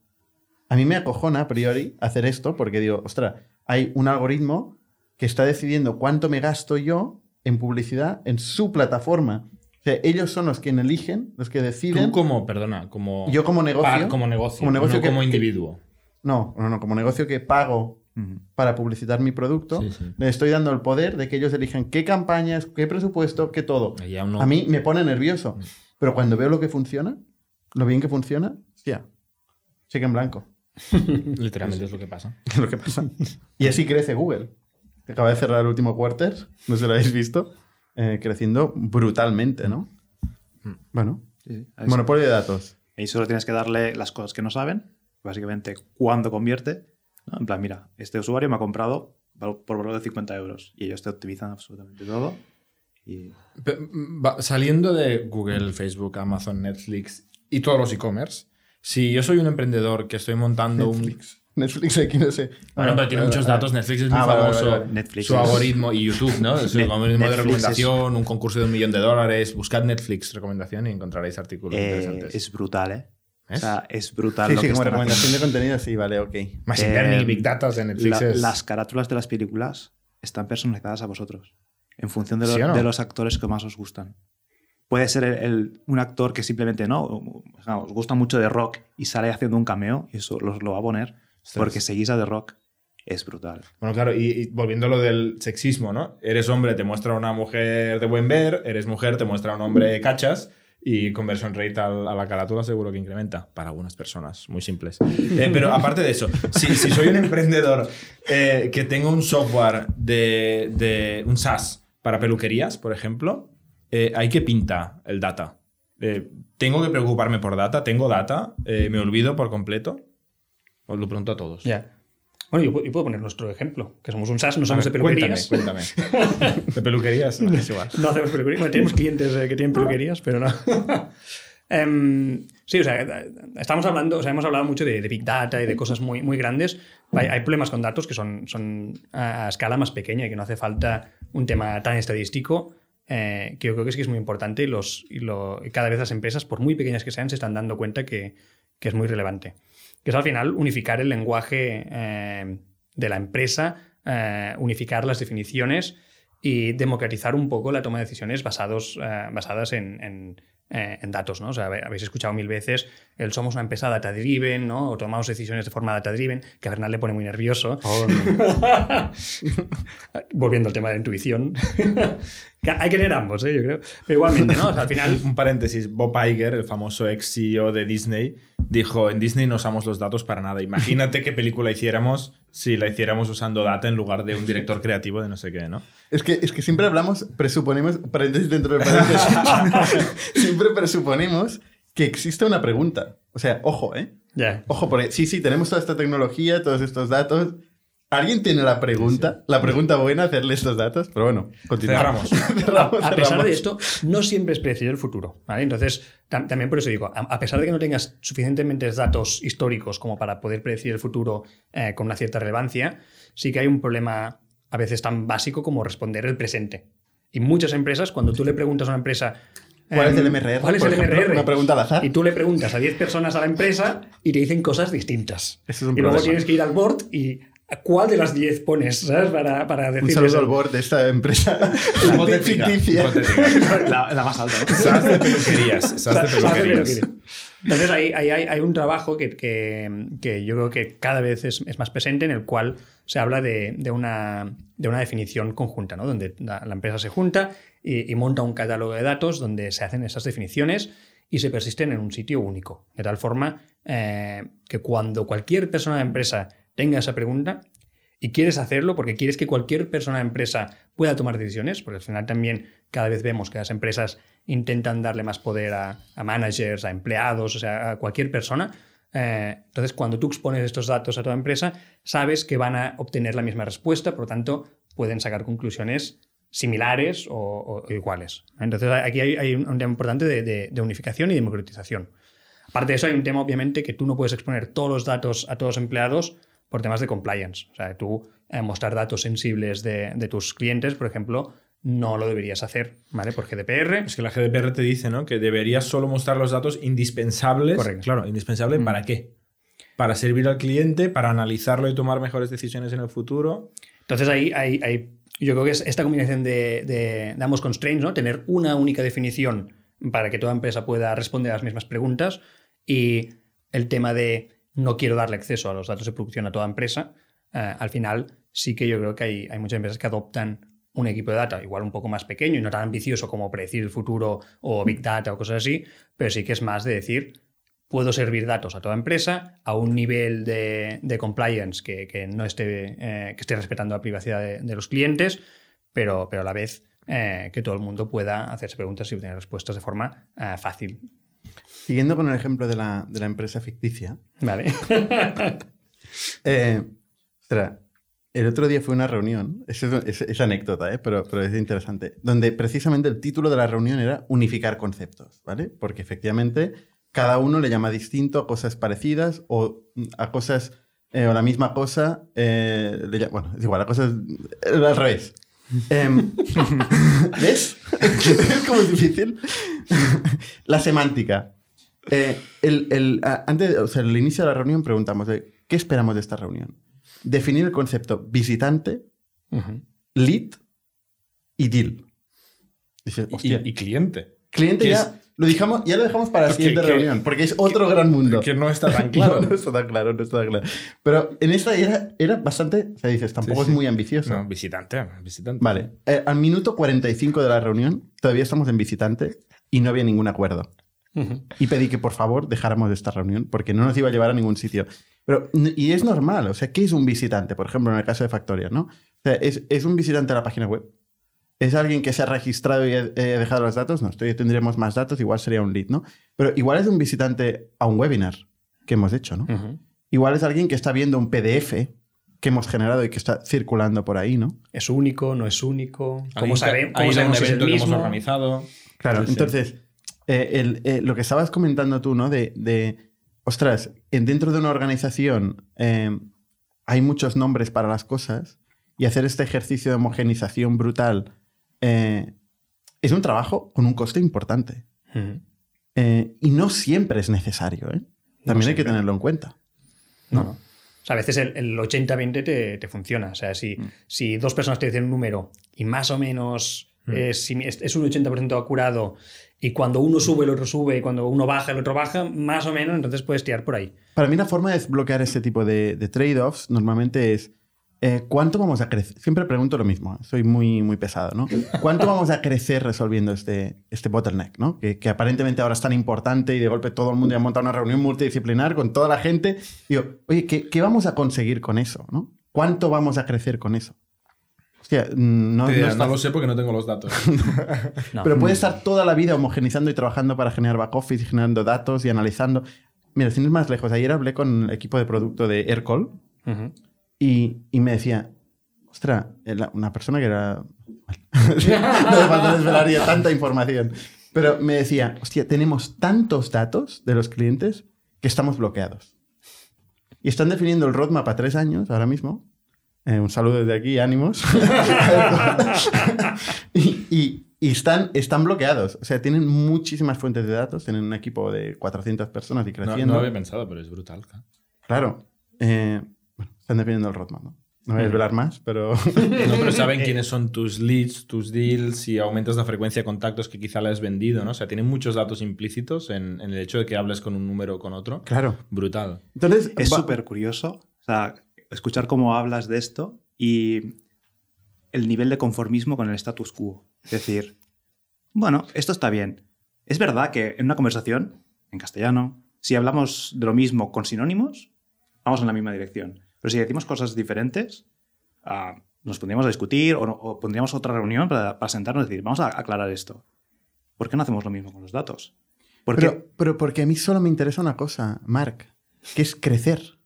A mí me acojona a priori hacer esto porque digo, ostras, hay un algoritmo que está decidiendo cuánto me gasto yo en publicidad en su plataforma. O sea, ellos son los que eligen, los que deciden. Tú como, perdona, como... Yo como negocio. Par, como negocio, como negocio no que, como individuo. No, no, no, como negocio que pago uh-huh. para publicitar mi producto, sí, sí. Le estoy dando el poder de que ellos elijan qué campañas, qué presupuesto, qué todo. No... A mí me pone nervioso. Pero cuando veo lo que funciona, lo bien que funciona, hostia, cheque en blanco. Literalmente es lo que pasa. Es lo que pasa. Y así crece Google. Acaba de cerrar el último quarter, no se lo habéis visto. Eh, creciendo brutalmente, ¿no? Mm. Bueno, sí, sí. Eso, monopolio de datos. Y solo tienes que darle las cosas que no saben, básicamente cuándo convierte, ¿no? En plan, mira, este usuario me ha comprado por valor de cincuenta euros y ellos te optimizan absolutamente todo. Y... Pero, va, saliendo de Google, Facebook, Amazon, Netflix y todos los e-commerce, si yo soy un emprendedor que estoy montando Netflix. un... Netflix aquí no sé. Bueno, ah, pero tiene ah, muchos datos. Netflix es muy ah, famoso. Vale, vale, Netflix, su algoritmo y YouTube, ¿no? Su algoritmo Netflix de recomendación, es... un concurso de un millón de dólares. Buscad Netflix recomendación y encontraréis artículos eh, interesantes. Es brutal, ¿eh? ¿Es? O sea, es brutal. Sí, lo sí, que como recomendación haciendo. De contenido, sí, vale, ok. Machine eh, Learning y Big Data de Netflix. La, es... Las carátulas de las películas están personalizadas a vosotros en función de, lo, ¿sí o no? de los actores que más os gustan. Puede ser el, el, un actor que simplemente no, o sea, os gusta mucho de rock y sale haciendo un cameo y eso los, lo va a poner. Porque seguís a The Rock, es brutal. Bueno, claro, y, y volviendo a lo del sexismo, ¿no? Eres hombre, te muestra una mujer de buen ver, eres mujer, te muestra un hombre cachas y conversion rate a la carátula seguro que incrementa para algunas personas, muy simples. Eh, pero aparte de eso, si, si soy un emprendedor eh, que tengo un software de, de un SaaS para peluquerías, por ejemplo, eh, hay que pintar el data. Eh, tengo que preocuparme por data, tengo data, eh, me olvido por completo. Os lo pregunto a todos. Ya. Bueno, yo, yo puedo poner nuestro ejemplo, que somos un SaaS, no somos ver, de peluquerías. Cuéntame, cuéntame. ¿De peluquerías? No, es igual. No hacemos peluquerías. Bueno, tenemos clientes eh, que tienen peluquerías, pero no. um, sí, o sea, estamos hablando, o sea, hemos hablado mucho de, de Big Data y de cosas muy, muy grandes. Hay, hay problemas con datos que son, son a, a escala más pequeña y que no hace falta un tema tan estadístico. Eh, que yo creo que es, que es muy importante y, los, y, lo, y cada vez las empresas, por muy pequeñas que sean, se están dando cuenta que, que es muy relevante. Que es al final unificar el lenguaje eh, de la empresa, eh, unificar las definiciones y democratizar un poco la toma de decisiones basados, eh, basadas en, en, eh, en datos, ¿no? O sea, habéis escuchado mil veces el somos una empresa data-driven, ¿no? O tomamos decisiones de forma data-driven, que a Bernat le pone muy nervioso. Oh, no. Volviendo al tema de la intuición. Hay que leer ambos, ¿eh? Yo creo. Pero igualmente, ¿no? O sea, al final... Un paréntesis. Bob Iger, el famoso ex C E O de Disney, dijo, en Disney no usamos los datos para nada. Imagínate qué película hiciéramos si la hiciéramos usando data en lugar de un director creativo de no sé qué, ¿no? Es que, es que siempre hablamos, presuponemos, paréntesis dentro de paréntesis, siempre presuponemos que existe una pregunta. O sea, ojo, ¿eh? Yeah. Ojo, porque sí, sí, tenemos toda esta tecnología, todos estos datos, ¿Alguien tiene la pregunta? Sí, sí. La pregunta buena, hacerle estos datos, pero bueno, continuamos. Cerramos. cerramos, a, a pesar cerramos. de esto, no siempre es predecible el futuro, ¿vale? Entonces, tam también por eso digo, a, a pesar de que no tengas suficientemente datos históricos como para poder predecir el futuro eh, con una cierta relevancia, sí que hay un problema a veces tan básico como responder el presente. Y muchas empresas, cuando tú le preguntas a una empresa... ¿Cuál es el M R R? ¿Cuál es el M R R? Una pregunta al azar. Y tú le preguntas a diez personas a la empresa y te dicen cosas distintas. Es un y problema. Luego tienes que ir al board y... ¿Cuál de las diez pones, sabes? Para, para decir. Un saludo eso. Al board de esta empresa. La hipotética. La, la más alta. Sas de peluquerías. Sas de peluquerías. Entonces, ahí, ahí hay, hay un trabajo que, que, que yo creo que cada vez es, es más presente, en el cual se habla de, de, una, de una definición conjunta, ¿no? Donde la, la empresa se junta y, y monta un catálogo de datos donde se hacen esas definiciones y se persisten en un sitio único. De tal forma eh, que cuando cualquier persona de empresa tenga esa pregunta y quieres hacerlo porque quieres que cualquier persona de empresa pueda tomar decisiones, porque al final también cada vez vemos que las empresas intentan darle más poder a, a managers, a empleados, o sea, a cualquier persona. Eh, entonces, cuando tú expones estos datos a toda empresa, sabes que van a obtener la misma respuesta, por lo tanto, pueden sacar conclusiones similares o, o, o iguales. Entonces, aquí hay, hay un tema importante de, de, de unificación y democratización. Aparte de eso, hay un tema, obviamente, que tú no puedes exponer todos los datos a todos los empleados por temas de compliance. O sea, tú eh, mostrar datos sensibles de, de tus clientes, por ejemplo, no lo deberías hacer, ¿vale? Por G D P R. Es que la G D P R te dice, ¿no? Que deberías solo mostrar los datos indispensables. Correcto. Claro, ¿indispensable mm. para qué? Para servir al cliente, para analizarlo y tomar mejores decisiones en el futuro. Entonces, ahí, ahí, ahí yo creo que es esta combinación de, de, de ambos constraints, ¿no? Tener una única definición para que toda empresa pueda responder a las mismas preguntas, y el tema de no quiero darle acceso a los datos de producción a toda empresa. Eh, al final, sí que yo creo que hay, hay muchas empresas que adoptan un equipo de data, igual un poco más pequeño y no tan ambicioso como predecir el futuro o Big Data o cosas así, pero sí que es más de decir, puedo servir datos a toda empresa a un nivel de, de compliance que, que no esté, eh, que esté respetando la privacidad de, de los clientes, pero, pero a la vez eh, que todo el mundo pueda hacerse preguntas y obtener respuestas de forma eh, fácil. Siguiendo con el ejemplo de la, de la empresa ficticia. Vale. eh, ostras, el otro día fue una reunión, es, es, es anécdota, ¿eh? pero, pero es interesante, donde precisamente el título de la reunión era unificar conceptos, ¿vale? Porque efectivamente cada uno le llama distinto a cosas parecidas o a cosas, eh, o la misma cosa, eh, le llama, bueno, es igual, a cosas eh, al revés. Eh, ¿Ves? Es como difícil. La semántica. Eh, el, el, antes, o sea, el inicio de la reunión preguntamos de, ¿qué esperamos de esta reunión? Definir el concepto visitante, uh-huh. lead y deal. Dices, hostia, y, y cliente. Cliente ya, es... lo dejamos, ya lo dejamos para porque, la siguiente que, reunión, porque es otro que, gran mundo. Que no está tan claro. no, no está tan claro, no está tan claro. Pero en esta era, era bastante, o sea, dices, tampoco sí, sí. es muy ambicioso. No, visitante, visitante. Vale, eh, al minuto cuarenta y cinco de la reunión todavía estamos en visitante y no había ningún acuerdo. Uh-huh. Y pedí que por favor dejáramos esta reunión porque no nos iba a llevar a ningún sitio. Pero, y es normal, o sea, ¿qué es un visitante? Por ejemplo, en el caso de Factorial, ¿no? O sea, ¿es, es un visitante a la página web? ¿Es alguien que se ha registrado y ha eh, dejado los datos? No, estoy, tendríamos más datos, igual sería un lead, ¿no? Pero igual es un visitante a un webinar que hemos hecho, ¿no? Uh-huh. Igual es alguien que está viendo un P D F que hemos generado y que está circulando por ahí, ¿no? ¿Es único? ¿No es único? ¿Cómo sabemos? ¿Cómo sabemos si es el mismo? Que hemos organizado. Claro, sí, sí. Entonces... Eh, el, eh, lo que estabas comentando tú, ¿no? De, de ostras, dentro de una organización eh, hay muchos nombres para las cosas y hacer este ejercicio de homogenización brutal eh, es un trabajo con un coste importante. Uh-huh. Eh, y no siempre es necesario, ¿eh? También no hay que tenerlo en cuenta. No, no. O sea, a veces el, el ochenta veinte te, te funciona. O sea, si, uh-huh. si dos personas te dicen un número y más o menos uh-huh. es, es un ochenta por ciento acurado. Y cuando uno sube, el otro sube. Y cuando uno baja, el otro baja. Más o menos, entonces puedes tirar por ahí. Para mí, la forma de desbloquear este tipo de, de trade-offs normalmente es eh, ¿cuánto vamos a crecer? Siempre pregunto lo mismo. Soy muy, muy pesado, ¿no? ¿Cuánto vamos a crecer resolviendo este, este bottleneck, ¿no? Que, que aparentemente ahora es tan importante y de golpe todo el mundo ya monta una reunión multidisciplinar con toda la gente. Digo, oye, ¿qué, qué vamos a conseguir con eso, ¿no? ¿Cuánto vamos a crecer con eso? Hostia, no, dirá, no, está... no lo sé porque no tengo los datos. no. Pero puede estar toda la vida homogenizando y trabajando para generar back office, y generando datos y analizando. Mira, sin ir más lejos, ayer hablé con el equipo de producto de Aircall, uh-huh. Y, y me decía, ostras, una persona que era... no hace falta desvelaría tanta información. Pero me decía, hostia, tenemos tantos datos de los clientes que estamos bloqueados. Y están definiendo el roadmap a tres años ahora mismo. Eh, un saludo desde aquí, ánimos. y y, y están, están bloqueados. O sea, tienen muchísimas fuentes de datos. Tienen un equipo de cuatrocientas personas y creciendo. No, no había pensado, pero es brutal. ¿eh? Claro. Eh, bueno, están definiendo el roadmap, ¿no? No voy a desvelar más, pero... No, pero saben quiénes son tus leads, tus deals y aumentas la frecuencia de contactos que quizá le has vendido, ¿no? O sea, tienen muchos datos implícitos en, en el hecho de que hables con un número o con otro. Claro. Brutal. Entonces, es va... súper curioso, o sea, escuchar cómo hablas de esto y el nivel de conformismo con el status quo. Es decir, bueno, esto está bien. Es verdad que en una conversación, en castellano, si hablamos de lo mismo con sinónimos, vamos en la misma dirección. Pero si decimos cosas diferentes, uh, nos pondríamos a discutir o, no, o pondríamos otra reunión para, para sentarnos y decir, vamos a aclarar esto. ¿Por qué no hacemos lo mismo con los datos? ¿Por pero, qué? Pero porque a mí solo me interesa una cosa, Marc, que es crecer.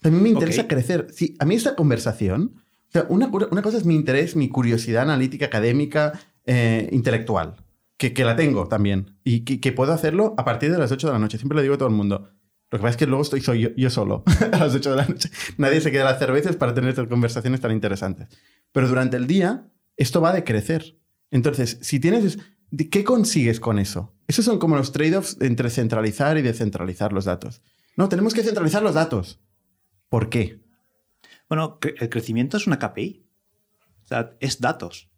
También me interesa okay. crecer. Sí, a mí esta conversación, o sea, una, una cosa es mi interés, mi curiosidad analítica, académica, eh, intelectual, que, que la tengo también y que, que puedo hacerlo a partir de las ocho de la noche. Siempre le digo a todo el mundo. Lo que pasa es que luego estoy soy yo, yo solo a las ocho de la noche. Nadie se queda a las cervezas para tener estas conversaciones tan interesantes. Pero durante el día, esto va de crecer. Entonces, si tienes... ¿Qué consigues con eso? Esos son como los trade-offs entre centralizar y descentralizar los datos. No, tenemos que centralizar los datos. ¿Por qué? Bueno, el crecimiento es una K P I. O sea, es datos.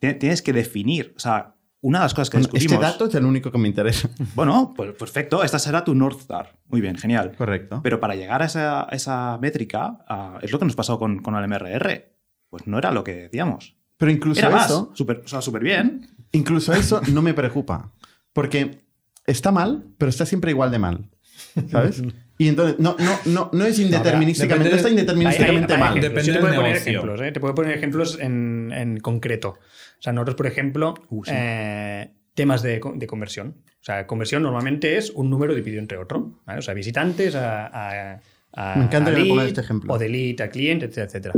Tienes que definir... O sea, una de las cosas que bueno, descubrimos... Este dato es el único que me interesa. Bueno, pues perfecto. Esta será tu North Star. Muy bien, genial. Correcto. Pero para llegar a esa, a esa métrica, uh, es lo que nos pasó con, con el M R R. Pues no era lo que decíamos. Pero incluso era eso... Más, super, o sea, súper bien. Incluso eso no me preocupa. Porque está mal, pero está siempre igual de mal. ¿Sabes? Y entonces, no, no, no, no es indeterminísticamente, no está indeterminísticamente mal. Depende del negocio. Yo te puedo poner ejemplos, ¿eh? Te puedo poner ejemplos en, en concreto. O sea, nosotros, por ejemplo, uh, sí. eh, temas de, de conversión. O sea, conversión normalmente es un número dividido entre otro, ¿vale? O sea, visitantes a, a, a, Me encanta a lead, que me pongas este ejemplo. O de lead a cliente, etcétera, etcétera.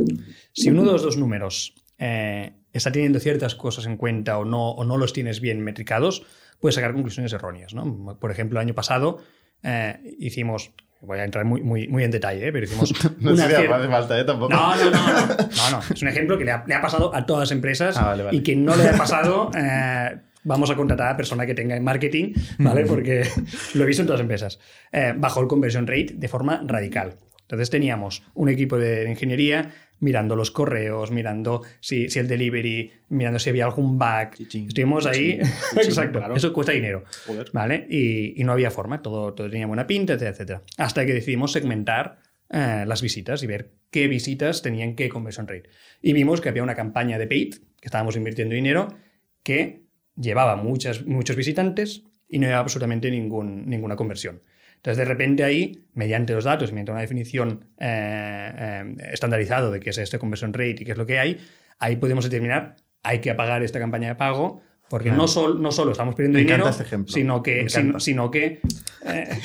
Si uno de los dos números eh, está teniendo ciertas cosas en cuenta o no, o no los tienes bien metricados, puedes sacar conclusiones erróneas, ¿no? Por ejemplo, el año pasado eh, hicimos... Voy a entrar muy, muy, muy en detalle, ¿eh? Pero hicimos... No sé si hace falta, ¿eh? Tampoco. No, no, no. No, no, no. Es un ejemplo que le ha, le ha pasado a todas las empresas ah, vale, vale. y que no le ha pasado... Eh, vamos a contratar a persona que tenga en marketing, ¿vale? Porque lo he visto en todas las empresas. Eh, bajó el conversion rate de forma radical. Entonces teníamos un equipo de ingeniería mirando los correos, mirando si, si el delivery, mirando si había algún bug. Chichín, Estuvimos chichín, ahí... Chichín, Exacto. Claro. Eso cuesta dinero. Joder. ¿Vale? Y, y no había forma. Todo, todo tenía buena pinta, etcétera, etcétera. Hasta que decidimos segmentar eh, las visitas y ver qué visitas tenían qué conversion rate. Y vimos que había una campaña de paid, que estábamos invirtiendo dinero, que llevaba muchas, muchos visitantes y no llevaba absolutamente ningún, ninguna conversión. Entonces, de repente ahí, mediante los datos, mediante una definición eh, eh, estandarizada de qué es este conversion rate y qué es lo que hay, ahí podemos determinar, hay que apagar esta campaña de pago, porque claro. no, sol, no solo estamos perdiendo Me dinero, encanta este ejemplo. sino que... Me encanta. Sino, sino que eh...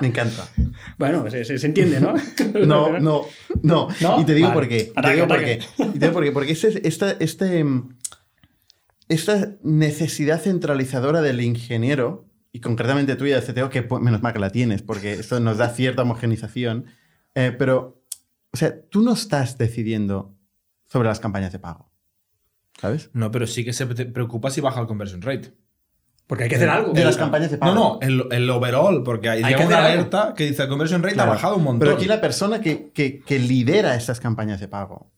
Me encanta. Bueno, se, se, se entiende, ¿no? No, no, no. ¿No? Y te digo vale. por qué. Ataque, te digo por qué. Y te digo por qué. Porque este... este, este esta necesidad centralizadora del ingeniero, y concretamente tuya de C T O, que menos mal que la tienes, porque esto nos da cierta homogenización, eh, pero, o sea, tú no estás decidiendo sobre las campañas de pago, ¿sabes? No, pero sí que se te preocupa si baja el conversion rate. Porque hay que hacer algo. De las campañas de pago. No, no, el, el overall, porque hay, hay que una alerta algo. que dice el conversion rate claro, ha bajado un montón. Pero aquí la persona que, que, que lidera estas campañas de pago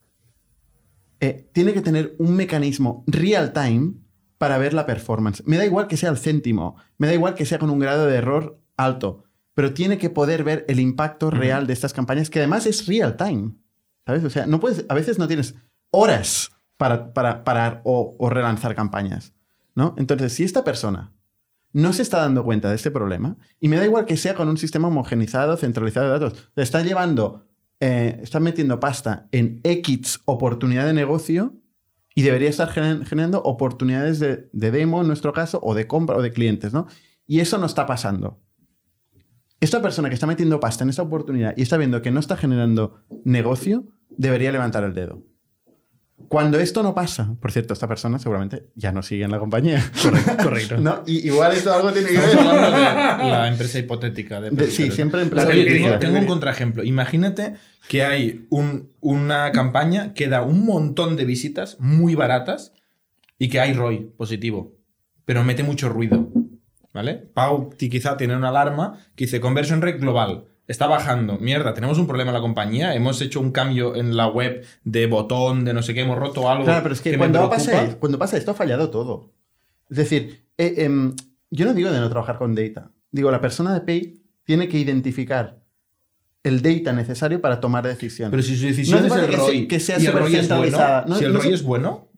Eh, tiene que tener un mecanismo real time para ver la performance. Me da igual que sea el céntimo, me da igual que sea con un grado de error alto, pero tiene que poder ver el impacto real de estas campañas, que además es real time, ¿sabes? O sea, no puedes, a veces no tienes horas para, para parar o, o relanzar campañas, ¿no? Entonces, si esta persona no se está dando cuenta de este problema, y me da igual que sea con un sistema homogenizado, centralizado de datos, le está llevando... Eh, estás metiendo pasta en X oportunidad de negocio y debería estar generando oportunidades de, de demo, en nuestro caso, o de compra o de clientes, ¿no? Y eso no está pasando. esta persona que está metiendo pasta en esta oportunidad y está viendo que no está generando negocio, debería levantar el dedo. Cuando esto no pasa, por cierto, esta persona seguramente ya no sigue en la compañía. Correcto, correcto. ¿No? Y, igual esto algo tiene que ver. La empresa hipotética. De de, sí, siempre empresa hipotética. Tengo un contraejemplo. Imagínate que hay un, una campaña que da un montón de visitas muy baratas y que hay R O I positivo, pero mete mucho ruido, ¿vale? Pau quizá tiene una alarma que dice conversion rate global. Está bajando. Mierda, tenemos un problema en la compañía. Hemos hecho un cambio en la web de botón, de no sé qué, hemos roto algo. Claro, pero es que, que cuando, pasa, cuando pasa esto ha fallado todo. Es decir, eh, eh, yo no digo de no trabajar con data. Digo, la persona de Pay tiene que identificar el data necesario para tomar decisiones. Pero si su decisión no es, es el R O I, que sea, que sea y el R O I es bueno, no, si el no R O I es bueno,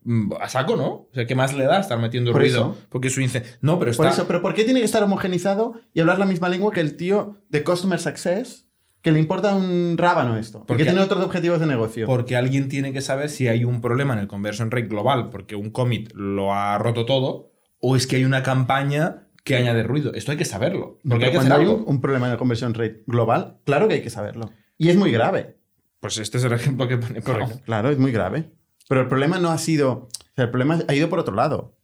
a saco, ¿no? O sea, ¿qué más le da estar metiendo por ruido? Eso. Porque su incendio... No, pero está... Por eso, pero ¿por qué tiene que estar homogenizado y hablar la misma lengua que el tío de Customer Success que le importa un rábano esto? Porque, porque tiene otros objetivos de negocio. Porque alguien tiene que saber si hay un problema en el conversion rate global porque un commit lo ha roto todo o es que hay una campaña que añade ruido. Esto hay que saberlo. Porque hay que cuando hacer hay algo. Un problema en el conversion rate global, claro que hay que saberlo. Y es muy grave. Pues este es el ejemplo que pone. Correcto. Claro, es muy grave. Pero el problema no ha sido... O sea, el problema ha ido por otro lado.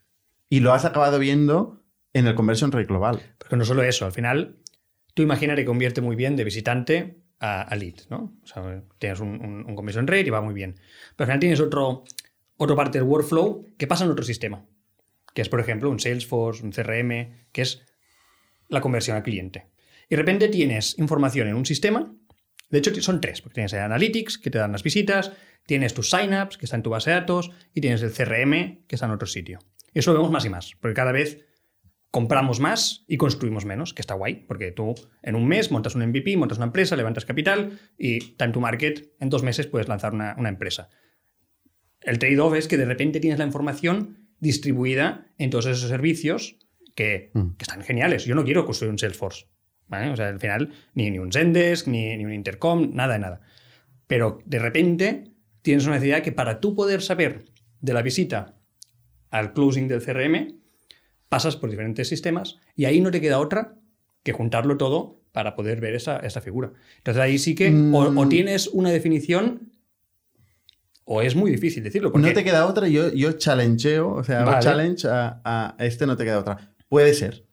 Y lo has acabado viendo en el conversion rate global. Pero no solo eso. Al final, tú imaginas que convierte muy bien de visitante a, a lead, ¿no? O sea, tienes un, un, un conversion rate y va muy bien. Pero al final tienes otro, otra parte del workflow que pasa en otro sistema. Que es, por ejemplo, un Salesforce, un C R M, que es la conversión al cliente. Y de repente tienes información en un sistema. De hecho, son tres. Porque tienes el Analytics, que te dan las visitas... Tienes tus sign-ups, que está en tu base de datos, y tienes el C R M, que está en otro sitio. Y eso lo vemos más y más, porque cada vez compramos más y construimos menos, que está guay, porque tú en un mes montas un M V P, montas una empresa, levantas capital y time to market, en dos meses puedes lanzar una, una empresa. El trade-off es que de repente tienes la información distribuida en todos esos servicios que, mm. que están geniales. Yo no quiero construir un Salesforce, ¿vale? O sea, al final, ni, ni un Zendesk, ni, ni un Intercom, nada de nada. Pero de repente... Tienes una necesidad que para tú poder saber de la visita al closing del C R M, pasas por diferentes sistemas y ahí no te queda otra que juntarlo todo para poder ver esa, esa figura. Entonces ahí sí que mm. o, o tienes una definición o es muy difícil decirlo. Porque... No te queda otra, yo, yo challengeo, o sea, vale. hago challenge a, a este no te queda otra. Puede ser.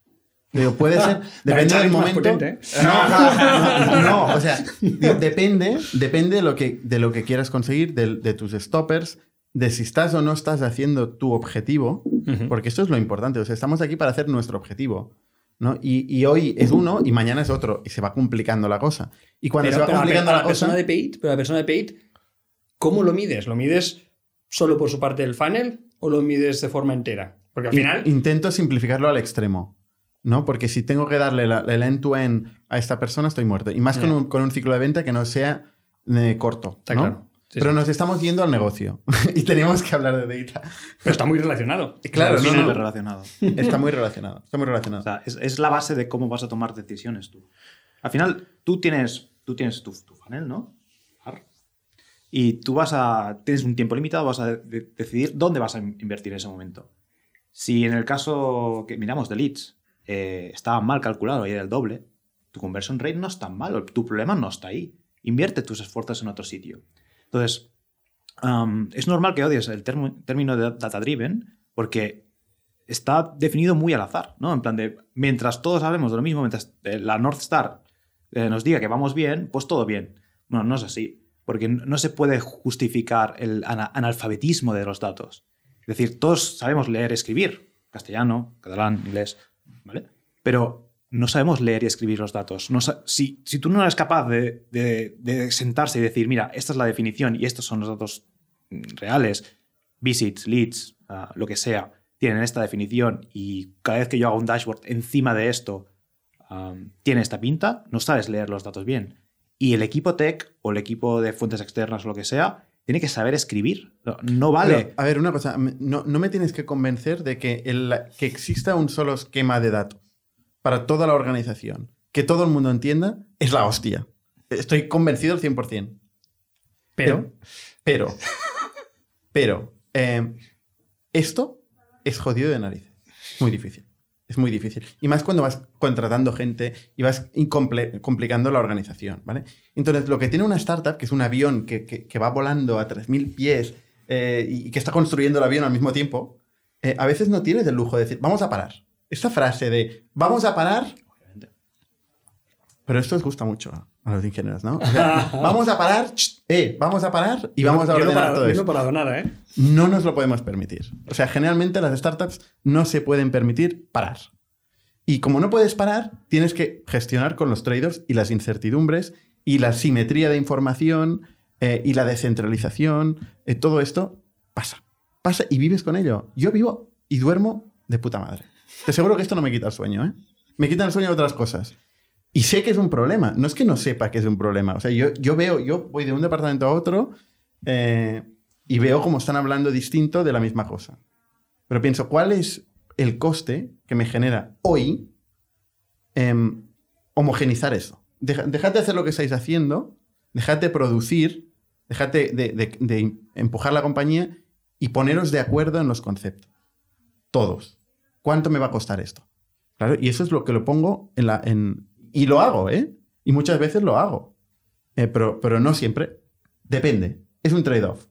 Digo, puede ser, depende del momento. Potente, ¿eh? No, no, no, no, no, o sea, digo, depende, depende de lo que, de lo que quieras conseguir, de, de tus stoppers, de si estás o no estás haciendo tu objetivo, uh-huh. porque esto es lo importante. O sea, estamos aquí para hacer nuestro objetivo, ¿no? Y, y hoy es uno y mañana es otro y se va complicando la cosa. Y cuando pero, se va complicando la, la cosa, persona de paid, pero la persona de paid, ¿cómo lo mides? ¿Lo mides solo por su parte del funnel o lo mides de forma entera? Porque al final intento simplificarlo al extremo. ¿No? Porque si tengo que darle la, el end-to-end a esta persona, estoy muerto. Y más yeah. con, un, con un ciclo de venta que no sea eh, corto. Está ¿no? claro. Sí, Pero sí. nos estamos yendo al negocio y tenemos que hablar de data. Pero está muy relacionado. Claro, claro no, no, no. relacionado. Está muy relacionado. Está muy relacionado. O sea, es, es la base de cómo vas a tomar decisiones tú. Al final, tú tienes, tú tienes tu, tu funnel, ¿no? Y tú vas a, tienes un tiempo limitado, vas a de- decidir dónde vas a invertir en ese momento. Si en el caso que miramos de leads, Eh, estaba mal calculado y era el doble, tu conversion rate no es tan malo, tu problema no está ahí. Invierte tus esfuerzos en otro sitio. Entonces, um, es normal que odies el termo, término de data-driven porque está definido muy al azar, ¿no? En plan de, mientras todos hablemos de lo mismo, mientras la North Star eh, nos diga que vamos bien, pues todo bien. Bueno, no es así, porque no se puede justificar el ana- analfabetismo de los datos. Es decir, todos sabemos leer y escribir, castellano, catalán, inglés... ¿Vale? Pero no sabemos leer y escribir los datos. No sa- si, si tú no eres capaz de, de, de sentarse y decir, mira, esta es la definición y estos son los datos reales, visits, leads, uh, lo que sea, tienen esta definición y cada vez que yo hago un dashboard encima de esto um, tiene esta pinta, no sabes leer los datos bien. Y el equipo tech o el equipo de fuentes externas o lo que sea tiene que saber escribir. No, no vale. Pero, a ver, una cosa. No, no me tienes que convencer de que, el, que exista un solo esquema de datos para toda la organización, que todo el mundo entienda, es la hostia. Estoy convencido al cien por ciento. Pero, pero, pero, pero eh, esto es jodido de narices. Muy difícil. Es muy difícil. Y más cuando vas contratando gente y vas complicando la organización, ¿vale? Entonces, lo que tiene una startup, que es un avión que, que, que va volando a tres mil pies eh, y que está construyendo el avión al mismo tiempo, eh, a veces no tienes el lujo de decir, vamos a parar. Esta frase de, vamos a parar... Pero esto les gusta mucho a los ingenieros, ¿no? O sea, vamos a parar, eh, vamos a parar y vamos a ordenar yo no parado, todo esto. Yo no parado nada, ¿eh? No nos lo podemos permitir. O sea, generalmente las startups no se pueden permitir parar. Y como no puedes parar, tienes que gestionar con los traders y las incertidumbres y la simetría de información eh, y la descentralización. Eh, todo esto pasa. Pasa y vives con ello. Yo vivo y duermo de puta madre. Te aseguro que esto no me quita el sueño, ¿eh? Me quitan el sueño de otras cosas. Y sé que es un problema. No es que no sepa que es un problema. O sea, yo, yo veo, yo voy de un departamento a otro eh, y veo cómo están hablando distinto de la misma cosa. Pero pienso, ¿cuál es el coste que me genera hoy eh, homogenizar eso? Deja, dejad de hacer lo que estáis haciendo, dejad de producir, dejad de, de, de, de empujar la compañía y poneros de acuerdo en los conceptos. Todos. ¿Cuánto me va a costar esto? Claro, y eso es lo que lo pongo en la... En, Y lo hago, ¿eh? Y muchas veces lo hago. Eh, pero, pero no siempre. Depende. Es un trade-off.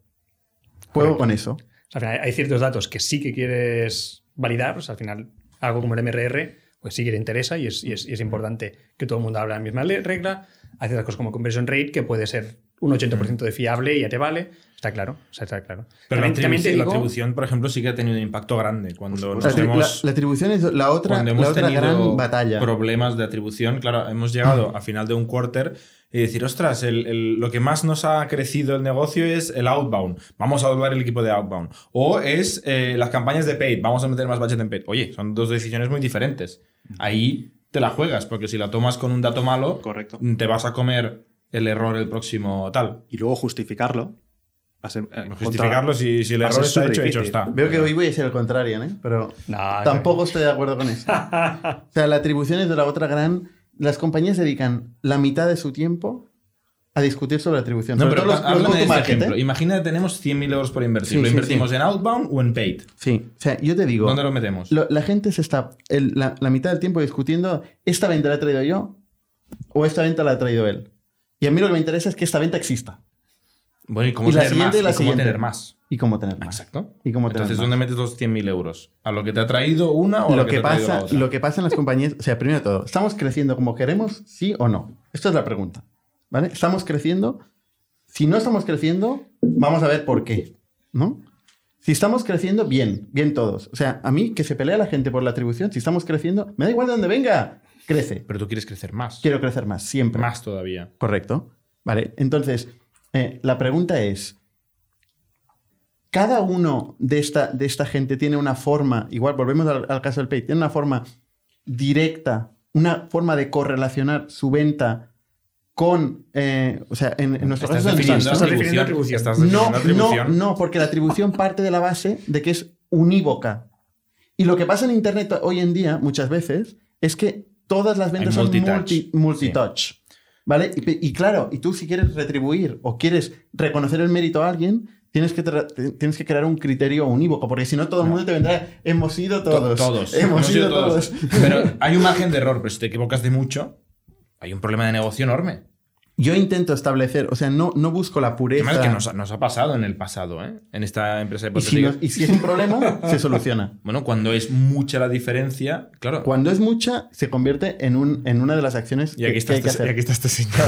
Juego Correcto. Con eso. O sea, hay ciertos datos que sí que quieres validar. O sea, al final, algo como el M R R, pues sí que te interesa y es, y es, y es importante que todo el mundo hable la misma regla. Hay ciertas cosas como conversion rate, que puede ser un ochenta por ciento de fiable y ya te vale. Está claro. O sea, está claro. Pero también, la, también te digo, la atribución, por ejemplo, sí que ha tenido un impacto grande. Cuando pues, nos la, hemos, la, la atribución es la otra, cuando hemos la otra tenido gran batalla. Problemas de atribución, claro, hemos llegado a final de un quarter y decir, ostras, el, el, lo que más nos ha crecido el negocio es el outbound. Vamos a doblar el equipo de outbound. O es eh, las campañas de paid. Vamos a meter más budget en paid. Oye, son dos decisiones muy diferentes. Ahí te la juegas, porque si la tomas con un dato malo, Correcto. Te vas a comer el error el próximo tal. Y luego justificarlo. Ser, eh, justificarlo si, si el error está hecho, hecho está. Veo que hoy voy a ser el contrario, ¿eh? Pero no, tampoco no. estoy de acuerdo con eso. O sea, la atribución es de la otra gran... Las compañías dedican la mitad de su tiempo a discutir sobre atribución. No, sobre pero todo los, los de este ejemplo. ¿Eh? Imagina que tenemos cien mil euros por invertir. Sí, ¿Lo sí, invertimos sí. en outbound o en paid? Sí. O sea, yo te digo... ¿Dónde lo metemos? Lo, la gente se está el, la, la mitad del tiempo discutiendo esta venta la he traído yo o esta venta la ha traído él. Y a mí lo que me interesa es que esta venta exista. Bueno, ¿y cómo, y tener, más, y la y cómo tener más? Y cómo tener más. Exacto. ¿Y cómo tener Entonces, más? ¿Dónde metes los cien mil euros? ¿A lo que te ha traído una o a lo, lo que, que te pasa, ha traído la otra? Lo que pasa en las compañías... O sea, primero de todo, ¿estamos creciendo como queremos? ¿Sí o no? Esta es la pregunta, ¿vale? ¿Estamos creciendo? Si no estamos creciendo, vamos a ver por qué, ¿no? Si estamos creciendo, bien. Bien todos. O sea, a mí, que se pelea la gente por la atribución, si estamos creciendo, me da igual de dónde venga. Crece. Pero tú quieres crecer más. Quiero crecer más, siempre. Más todavía. Correcto. Vale, entonces... Eh, la pregunta es, ¿cada uno de esta, de esta gente tiene una forma, igual volvemos al, al caso del paid, tiene una forma directa, una forma de correlacionar su venta con, eh, o sea, en, en nuestro caso... Estás definiendo atribución. No, no, no, porque la atribución parte de la base de que es unívoca. Y lo que pasa en Internet hoy en día, muchas veces, es que todas las ventas son multi, multitouch. Sí. ¿Vale? Y, y claro, y tú si quieres retribuir o quieres reconocer el mérito a alguien, tienes que, tra- tienes que crear un criterio unívoco, porque si no todo el mundo te vendrá, hemos sido todos, to- todos. Hemos, hemos sido, sido todos. todos. Pero hay un margen de error, pero si te equivocas de mucho, hay un problema de negocio enorme. Yo intento establecer, o sea, no, no busco la pureza. Es que nos, nos ha pasado en el pasado, ¿eh? En esta empresa hipotética. Y si, no, y si es un problema, se soluciona. Bueno, cuando es mucha la diferencia, claro. Cuando es mucha, se convierte en, un, en una de las acciones y aquí que, está que este, hay que hacer. Y aquí está este señor.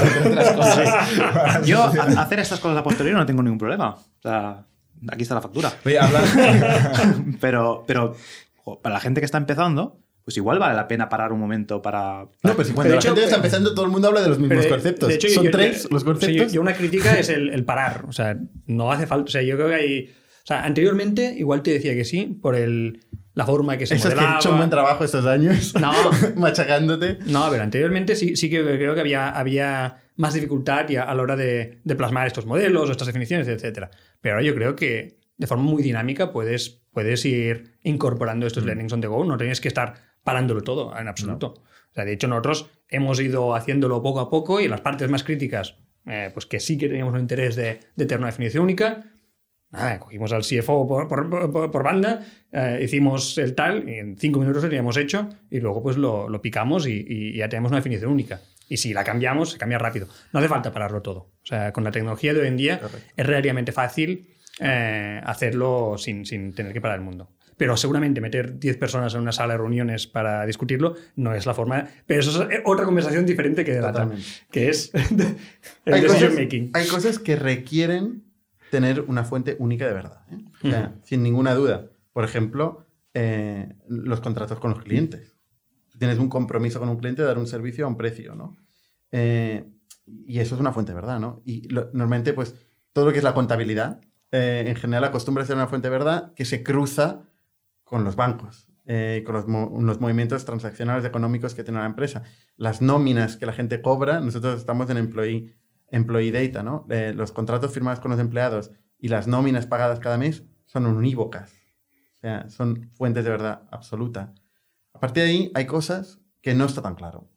Yo, a, hacer estas cosas a posteriori no tengo ningún problema. O sea, aquí está la factura. Oye, pero, pero jo, para la gente que está empezando... Pues igual vale la pena parar un momento para... para no, pero si cuando pero la hecho, gente está empezando, todo el mundo habla de los mismos pero, conceptos. De hecho, Son yo, tres yo, los conceptos. O sea, yo una crítica es el, el parar. O sea, no hace falta... O sea, yo creo que hay... O sea, anteriormente igual te decía que sí por el, la forma que se Eso modelaba. Eso es que he hecho un buen trabajo estos años. No. machacándote. No, pero anteriormente sí, sí que creo que había, había más dificultad a, a la hora de, de plasmar estos modelos o estas definiciones, etcétera. Pero ahora yo creo que de forma muy dinámica puedes, puedes ir incorporando estos mm. learnings on the go. No tienes que estar... parándolo todo, en absoluto. No. O sea, de hecho, nosotros hemos ido haciéndolo poco a poco y las partes más críticas, eh, pues que sí que teníamos un interés de, de tener una definición única, Nada, cogimos al C F O por, por, por, por banda, eh, hicimos el tal, y en cinco minutos lo teníamos hecho y luego pues lo, lo picamos y, y ya tenemos una definición única. Y si la cambiamos, se cambia rápido. No hace falta pararlo todo. O sea, con la tecnología de hoy en día Perfecto. es relativamente fácil eh, hacerlo sin, sin tener que parar el mundo. Pero seguramente meter diez personas en una sala de reuniones para discutirlo no es la forma... Pero eso es otra conversación diferente que de la Totalmente. que es el hay decision cosas, making. Hay cosas que requieren tener una fuente única de verdad, ¿eh? O sea, uh-huh. sin ninguna duda. Por ejemplo, eh, los contratos con los clientes. Tienes un compromiso con un cliente de dar un servicio a un precio, ¿no? Eh, y eso es una fuente de verdad, ¿no? Y lo, normalmente, pues, todo lo que es la contabilidad, eh, en general acostumbra a ser una fuente de verdad que se cruza con los bancos, eh, con los, mo- los movimientos transaccionales económicos que tiene la empresa. Las nóminas que la gente cobra, nosotros estamos en employee, employee data, ¿no? Eh, los contratos firmados con los empleados y las nóminas pagadas cada mes son unívocas. O sea, son fuentes de verdad absoluta. A partir de ahí hay cosas que no está tan claro.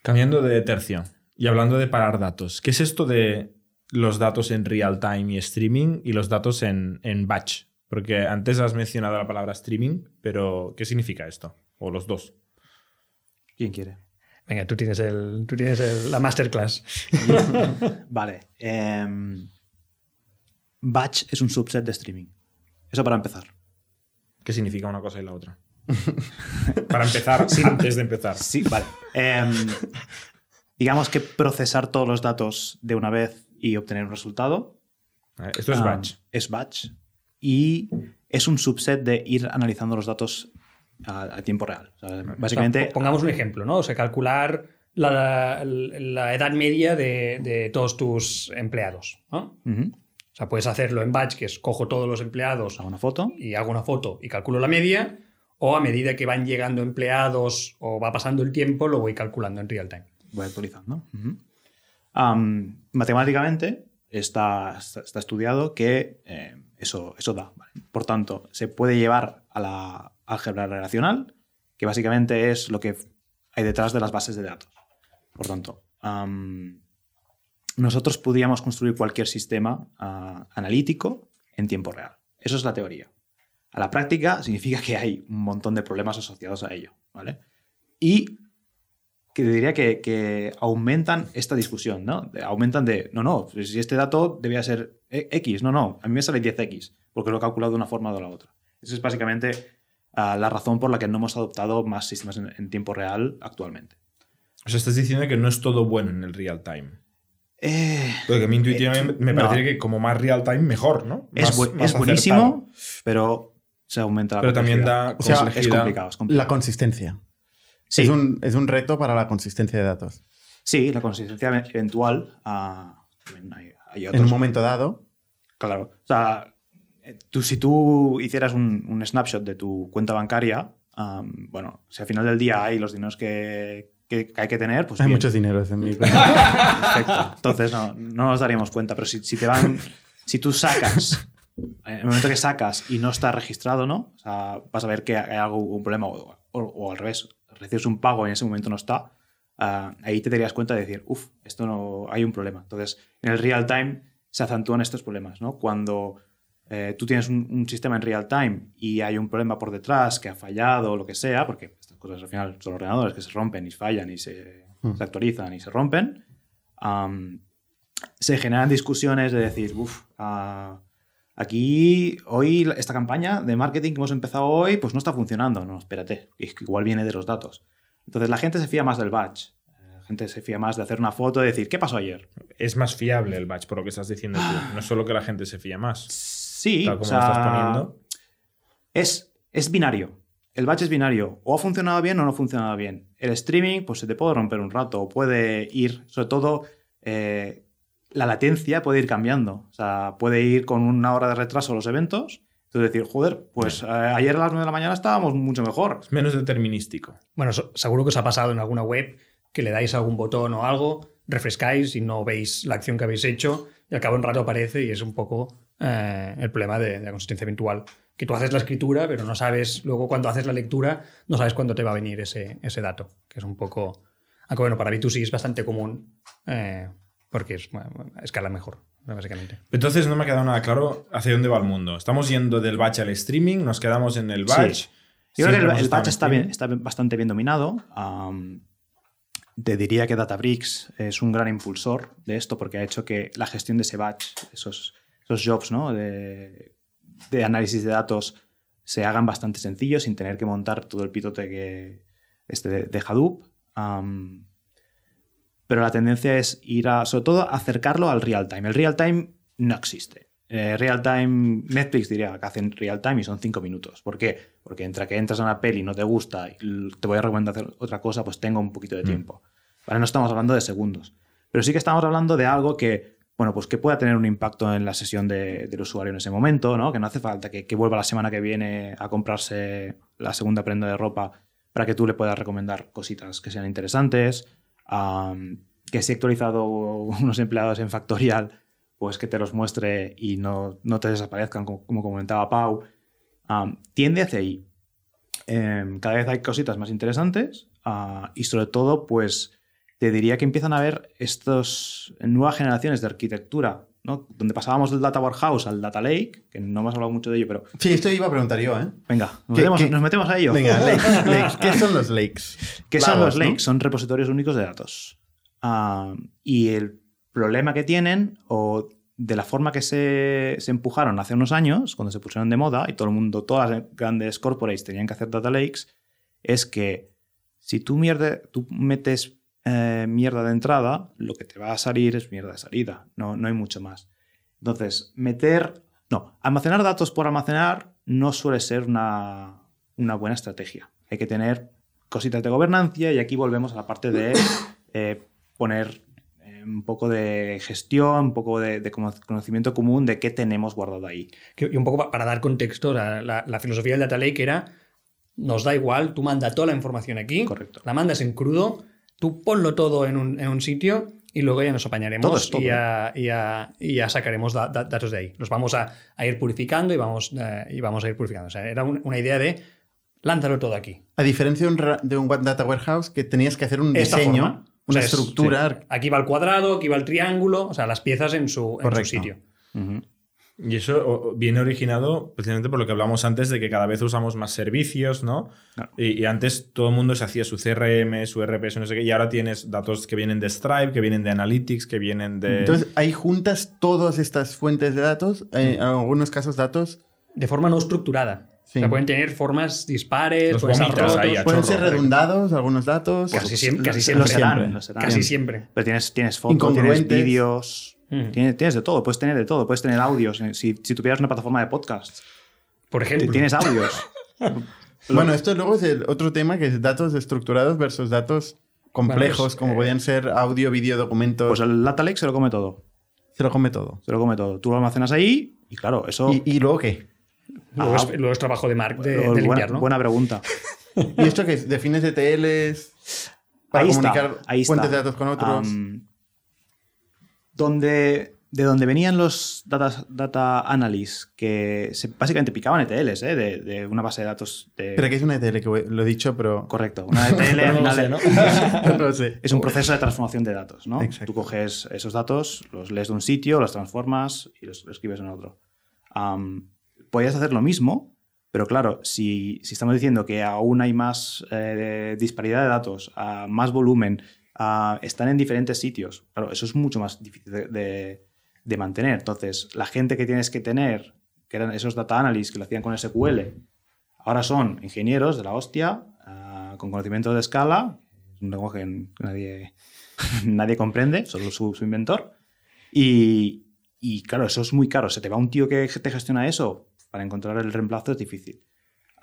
Cambiando de tercio y hablando de parar datos, ¿qué es esto de los datos en real time y streaming y los datos en, en batch? Porque antes has mencionado la palabra streaming, pero ¿qué significa esto? O los dos. ¿Quién quiere? Venga, tú tienes, el, tú tienes el, la masterclass. Vale. Eh, batch es un subset de streaming. Eso para empezar. ¿Qué significa una cosa y la otra? Para empezar, sí, antes de empezar. Sí, vale. Eh, digamos que procesar todos los datos de una vez y obtener un resultado. Esto es um, batch. Es batch. Y es un subset de ir analizando los datos a, a tiempo real. O sea, básicamente, o sea, pongamos un ejemplo, ¿no? O sea, calcular la, la, la edad media de, de todos tus empleados, ¿no? Uh-huh. O sea, puedes hacerlo en batch, que es cojo todos los empleados, hago una foto y hago una foto y calculo la media, o a medida que van llegando empleados o va pasando el tiempo, lo voy calculando en real time. Voy actualizando. Uh-huh. Um, matemáticamente está, está, está estudiado que... Eh, Eso, eso da. Vale. Por tanto, se puede llevar a la álgebra relacional, que básicamente es lo que hay detrás de las bases de datos. Por tanto, um, nosotros podríamos construir cualquier sistema uh, analítico en tiempo real. Eso es la teoría. A la práctica significa que hay un montón de problemas asociados a ello, ¿vale? Y que diría que, que aumentan esta discusión, ¿no? Aumentan de, no, no, si este dato debía ser... X, no, no, a mí me sale diez equis porque lo he calculado de una forma o de la otra. Esa es básicamente uh, la razón por la que no hemos adoptado más sistemas en, en tiempo real actualmente. O sea, estás diciendo que no es todo bueno en el real time. Eh, porque a mí intuitivamente eh, me parecería no. que como más real time mejor, ¿no? Más, es, bu- más es buenísimo, pero se aumenta la pero complejidad. Pero también da... O sea, es complicado, es complicado. La consistencia. Sí. Es un, es un reto para la consistencia de datos. Sí, la consistencia eventual... Uh, en un momento dado. Claro. O sea, tú, si tú hicieras un, un snapshot de tu cuenta bancaria, um, bueno, si al final del día hay los dineros que, que hay que tener, pues hay bien. Muchos dineros en mi cuenta. Perfecto. Entonces no, no nos daríamos cuenta. Pero si, si te van... Si tú sacas... En el momento que sacas y no está registrado, ¿no? O sea, vas a ver que hay algún problema o, o, o al revés. Recibes un pago y en ese momento no está... Uh, ahí te darías cuenta de decir, uff, esto no, hay un problema. Entonces, en el real time se acentúan estos problemas, ¿no? Cuando eh, tú tienes un, un sistema en real time y hay un problema por detrás que ha fallado o lo que sea, porque estas cosas al final son ordenadores que se rompen y fallan y se, mm. se actualizan y se rompen, um, se generan discusiones de decir, uff, uh, aquí hoy esta campaña de marketing que hemos empezado hoy, pues no está funcionando. No, espérate, igual viene de los datos. Entonces la gente se fía más del batch. La gente se fía más de hacer una foto y decir, ¿qué pasó ayer? Es más fiable el batch, por lo que estás diciendo tú. No es solo que la gente se fía más. Sí. Tal como o sea, lo estás poniendo. Es, es binario. El batch es binario. O ha funcionado bien o no ha funcionado bien. El streaming, pues se te puede romper un rato. O puede ir, sobre todo, eh, la latencia puede ir cambiando. O sea, puede ir con una hora de retraso los eventos. Entonces decir, joder, pues eh, ayer a las nueve de la mañana estábamos mucho mejor. Es menos determinístico. Bueno, so- seguro que os ha pasado en alguna web que le dais algún botón o algo, refrescáis y no veis la acción que habéis hecho y al cabo de un rato aparece y es un poco eh, el problema de, de la consistencia eventual. Que tú haces la escritura, pero no sabes, luego cuando haces la lectura, no sabes cuándo te va a venir ese, ese dato. Que es un poco... Aunque bueno, para B dos C es bastante común eh, porque es, bueno, escala mejor, básicamente. Entonces no me ha quedado nada claro hacia dónde va el mundo. Estamos yendo del batch al streaming, nos quedamos en el batch. Sí. Yo creo que el, el batch está, bien, está bastante bien dominado. Um, te diría que Databricks es un gran impulsor de esto porque ha hecho que la gestión de ese batch, esos, esos jobs, ¿no? de, de análisis de datos se hagan bastante sencillos sin tener que montar todo el pitote que, este de, de Hadoop. Um, pero la tendencia es ir a, sobre todo, acercarlo al real time. El real time no existe. Eh, real time, Netflix diría que hacen real time y son cinco minutos. ¿Por qué? Porque entre que entras a una peli y no te gusta y te voy a recomendar hacer otra cosa, pues tengo un poquito de tiempo. Ahora no estamos hablando de segundos. Pero sí que estamos hablando de algo que, bueno, pues que pueda tener un impacto en la sesión de, del usuario en ese momento, ¿no? Que no hace falta que, que vuelva la semana que viene a comprarse la segunda prenda de ropa para que tú le puedas recomendar cositas que sean interesantes. Um, que si he actualizado unos empleados en Factorial, pues que te los muestre y no, no te desaparezcan, como, como comentaba Pau. Um, tiende hacia ahí. Um, cada vez hay cositas más interesantes uh, y sobre todo, pues te diría que empiezan a haber estas nuevas generaciones de arquitectura, ¿no? Donde pasábamos del Data Warehouse al Data Lake, que no hemos hablado mucho de ello, pero... Sí, esto iba a preguntar yo, ¿eh? Venga, nos, ¿Qué, metemos, qué? nos metemos a ello. Venga, lakes, lakes. ¿Qué son los lakes? ¿Qué Lagos, son los lakes? ¿No? Son repositorios únicos de datos. Uh, y el problema que tienen, o de la forma que se, se empujaron hace unos años, cuando se pusieron de moda, y todo el mundo, todas las grandes corporates tenían que hacer Data Lakes, es que si tú, mierde, tú metes... Eh, mierda de entrada, lo que te va a salir es mierda de salida, no, no hay mucho más. Entonces, meter... No, almacenar datos por almacenar no suele ser una, una buena estrategia. Hay que tener cositas de gobernancia y aquí volvemos a la parte de eh, poner eh, un poco de gestión, un poco de, de conocimiento común de qué tenemos guardado ahí. Y un poco para dar contexto, la, la, la filosofía del Data Lake era, nos da igual, tú manda toda la información aquí, correcto, la mandas en crudo, tú ponlo todo en un, en un sitio y luego ya nos apañaremos todo es todo. Y, ya, y, ya, y ya sacaremos da, da, datos de ahí. Los vamos a, a ir purificando y vamos, eh, y vamos a ir purificando. O sea, era un, una idea de lánzalo todo aquí. A diferencia de un, de un Data Warehouse que tenías que hacer un Esta diseño, forma, una o sea, estructura. Es, sí. Aquí va el cuadrado, aquí va el triángulo, o sea, las piezas en su, en su sitio. Uh-huh. Y eso viene originado precisamente por lo que hablamos antes de que cada vez usamos más servicios, ¿no? Claro. Y, y antes todo el mundo se hacía su C R M, su E R P, su no sé qué, y ahora tienes datos que vienen de Stripe, que vienen de Analytics, que vienen de... Entonces, ¿ahí juntas todas estas fuentes de datos? Eh, en algunos casos datos... De forma no estructurada. Sí. O sea, pueden tener formas dispares, pueden ser, rotos, ahí, pueden ser redundados algunos datos. Casi siempre. Casi siempre. Los serán, los serán. Casi siempre. Pero tienes, tienes fotos, tienes vídeos... Mm. Tienes, tienes de todo, puedes tener de todo, puedes tener audios. Si, si tuvieras una plataforma de podcast, por ejemplo, tienes audios. Bueno, esto luego es el otro tema que es datos estructurados versus datos complejos, bueno, pues, como eh, podían ser audio, vídeo, documentos. Pues el Data Lake se lo come todo. Se lo come todo. Se lo come todo. Tú lo almacenas ahí y claro, eso. ¿Y, y luego qué? Luego, ah, es, luego es trabajo de Marc de, de limpiar, ¿no? Buena pregunta. ¿Y esto qué es? ¿Defines E T Ls? Para ahí comunicar está, ahí fuentes está. de datos con otros. Um, Donde, de donde venían los data, data analysts que se, básicamente picaban E T Ls ¿eh? de, de una base de datos. De... Pero que es una E T L, que lo he dicho, pero... Correcto, una E T L no sé, ¿no? no sé. Es un proceso de transformación de datos, ¿no? Exacto. Tú coges esos datos, los lees de un sitio, los transformas y los, los escribes en otro. Um, podías hacer lo mismo, pero claro, si, si estamos diciendo que aún hay más eh, disparidad de datos, a más volumen... Uh, están en diferentes sitios. Claro, eso es mucho más difícil de, de, de mantener. Entonces, la gente que tienes que tener, que eran esos data analysts que lo hacían con S Q L, ahora son ingenieros de la hostia, uh, con conocimiento de escala, un lenguaje que nadie, nadie comprende, solo su, su inventor. Y, y claro, eso es muy caro. Se te va un tío que te gestiona eso, para encontrar el reemplazo es difícil.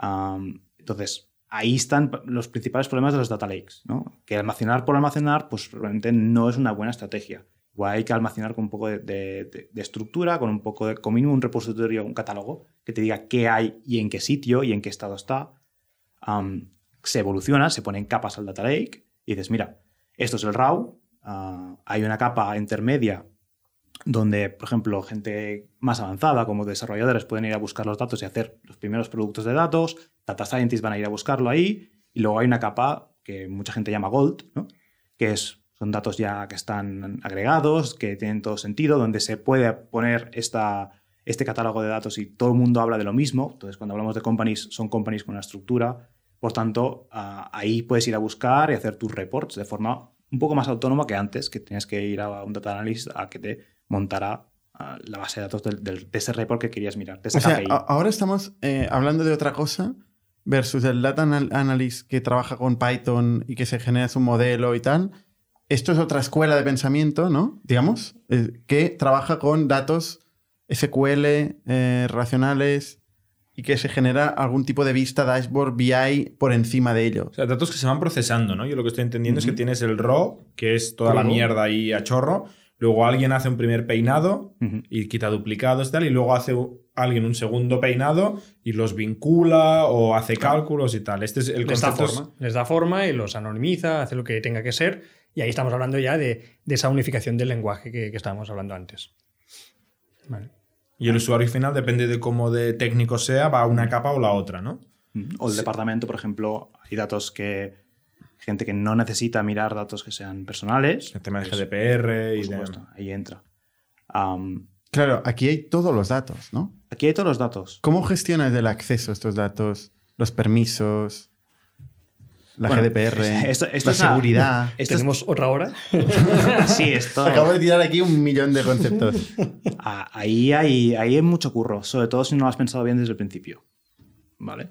Um, entonces... Ahí están los principales problemas de los data lakes, ¿no? Que almacenar por almacenar, pues realmente no es una buena estrategia. O hay que almacenar con un poco de, de, de, de estructura, con un poco de, con mínimo un repositorio, un catálogo que te diga qué hay y en qué sitio y en qué estado está. Um, se evoluciona, se ponen capas al data lake y dices, mira, esto es el raw. Uh, hay una capa intermedia donde, por ejemplo, gente más avanzada, como desarrolladores, pueden ir a buscar los datos y hacer los primeros productos de datos. Data scientists van a ir a buscarlo ahí y luego hay una capa que mucha gente llama gold, ¿no? Que es Son datos ya que están agregados, que tienen todo sentido, donde se puede poner esta, este catálogo de datos y todo el mundo habla de lo mismo. Entonces, cuando hablamos de companies, son companies con una estructura. Por tanto, uh, ahí puedes ir a buscar y hacer tus reports de forma un poco más autónoma que antes, que tenías que ir a un data analyst a que te montara uh, la base de datos del, del, de ese report que querías mirar. O sea, a- ahora estamos eh, hablando de otra cosa versus el data anal- analyst que trabaja con Python y que se genera su modelo y tal. Esto es otra escuela de pensamiento, ¿no? Digamos, eh, que trabaja con datos S Q L, eh, relacionales, y que se genera algún tipo de vista, dashboard, B I por encima de ello. O sea, datos que se van procesando, ¿no? Yo lo que estoy entendiendo uh-huh. es que tienes el raw, que es toda uh-huh. la mierda ahí a chorro. Luego alguien hace un primer peinado uh-huh. y quita duplicados y tal, y luego hace alguien un segundo peinado y los vincula o hace claro. cálculos y tal. Este es el les concepto. Da forma. Les da forma y los anonimiza, hace lo que tenga que ser. Y ahí estamos hablando ya de, de esa unificación del lenguaje que, que estábamos hablando antes. Vale. Y el usuario final, depende de cómo de técnico sea, va a una capa o la otra, ¿no? O el sí. departamento, por ejemplo, hay datos que... Gente que no necesita mirar datos que sean personales. El tema de G D P R y de... Ahí entra. Um, claro, aquí hay todos los datos, ¿no? Aquí hay todos los datos. ¿Cómo gestionas el acceso a estos datos? Los permisos... La bueno, G D P R, esto, esto la es seguridad. Una, esto ¿Tenemos es... otra hora? Sí, esto... Acabo de tirar aquí un millón de conceptos. Ah, ahí, hay, ahí hay mucho curro, sobre todo si no lo has pensado bien desde el principio. ¿Vale?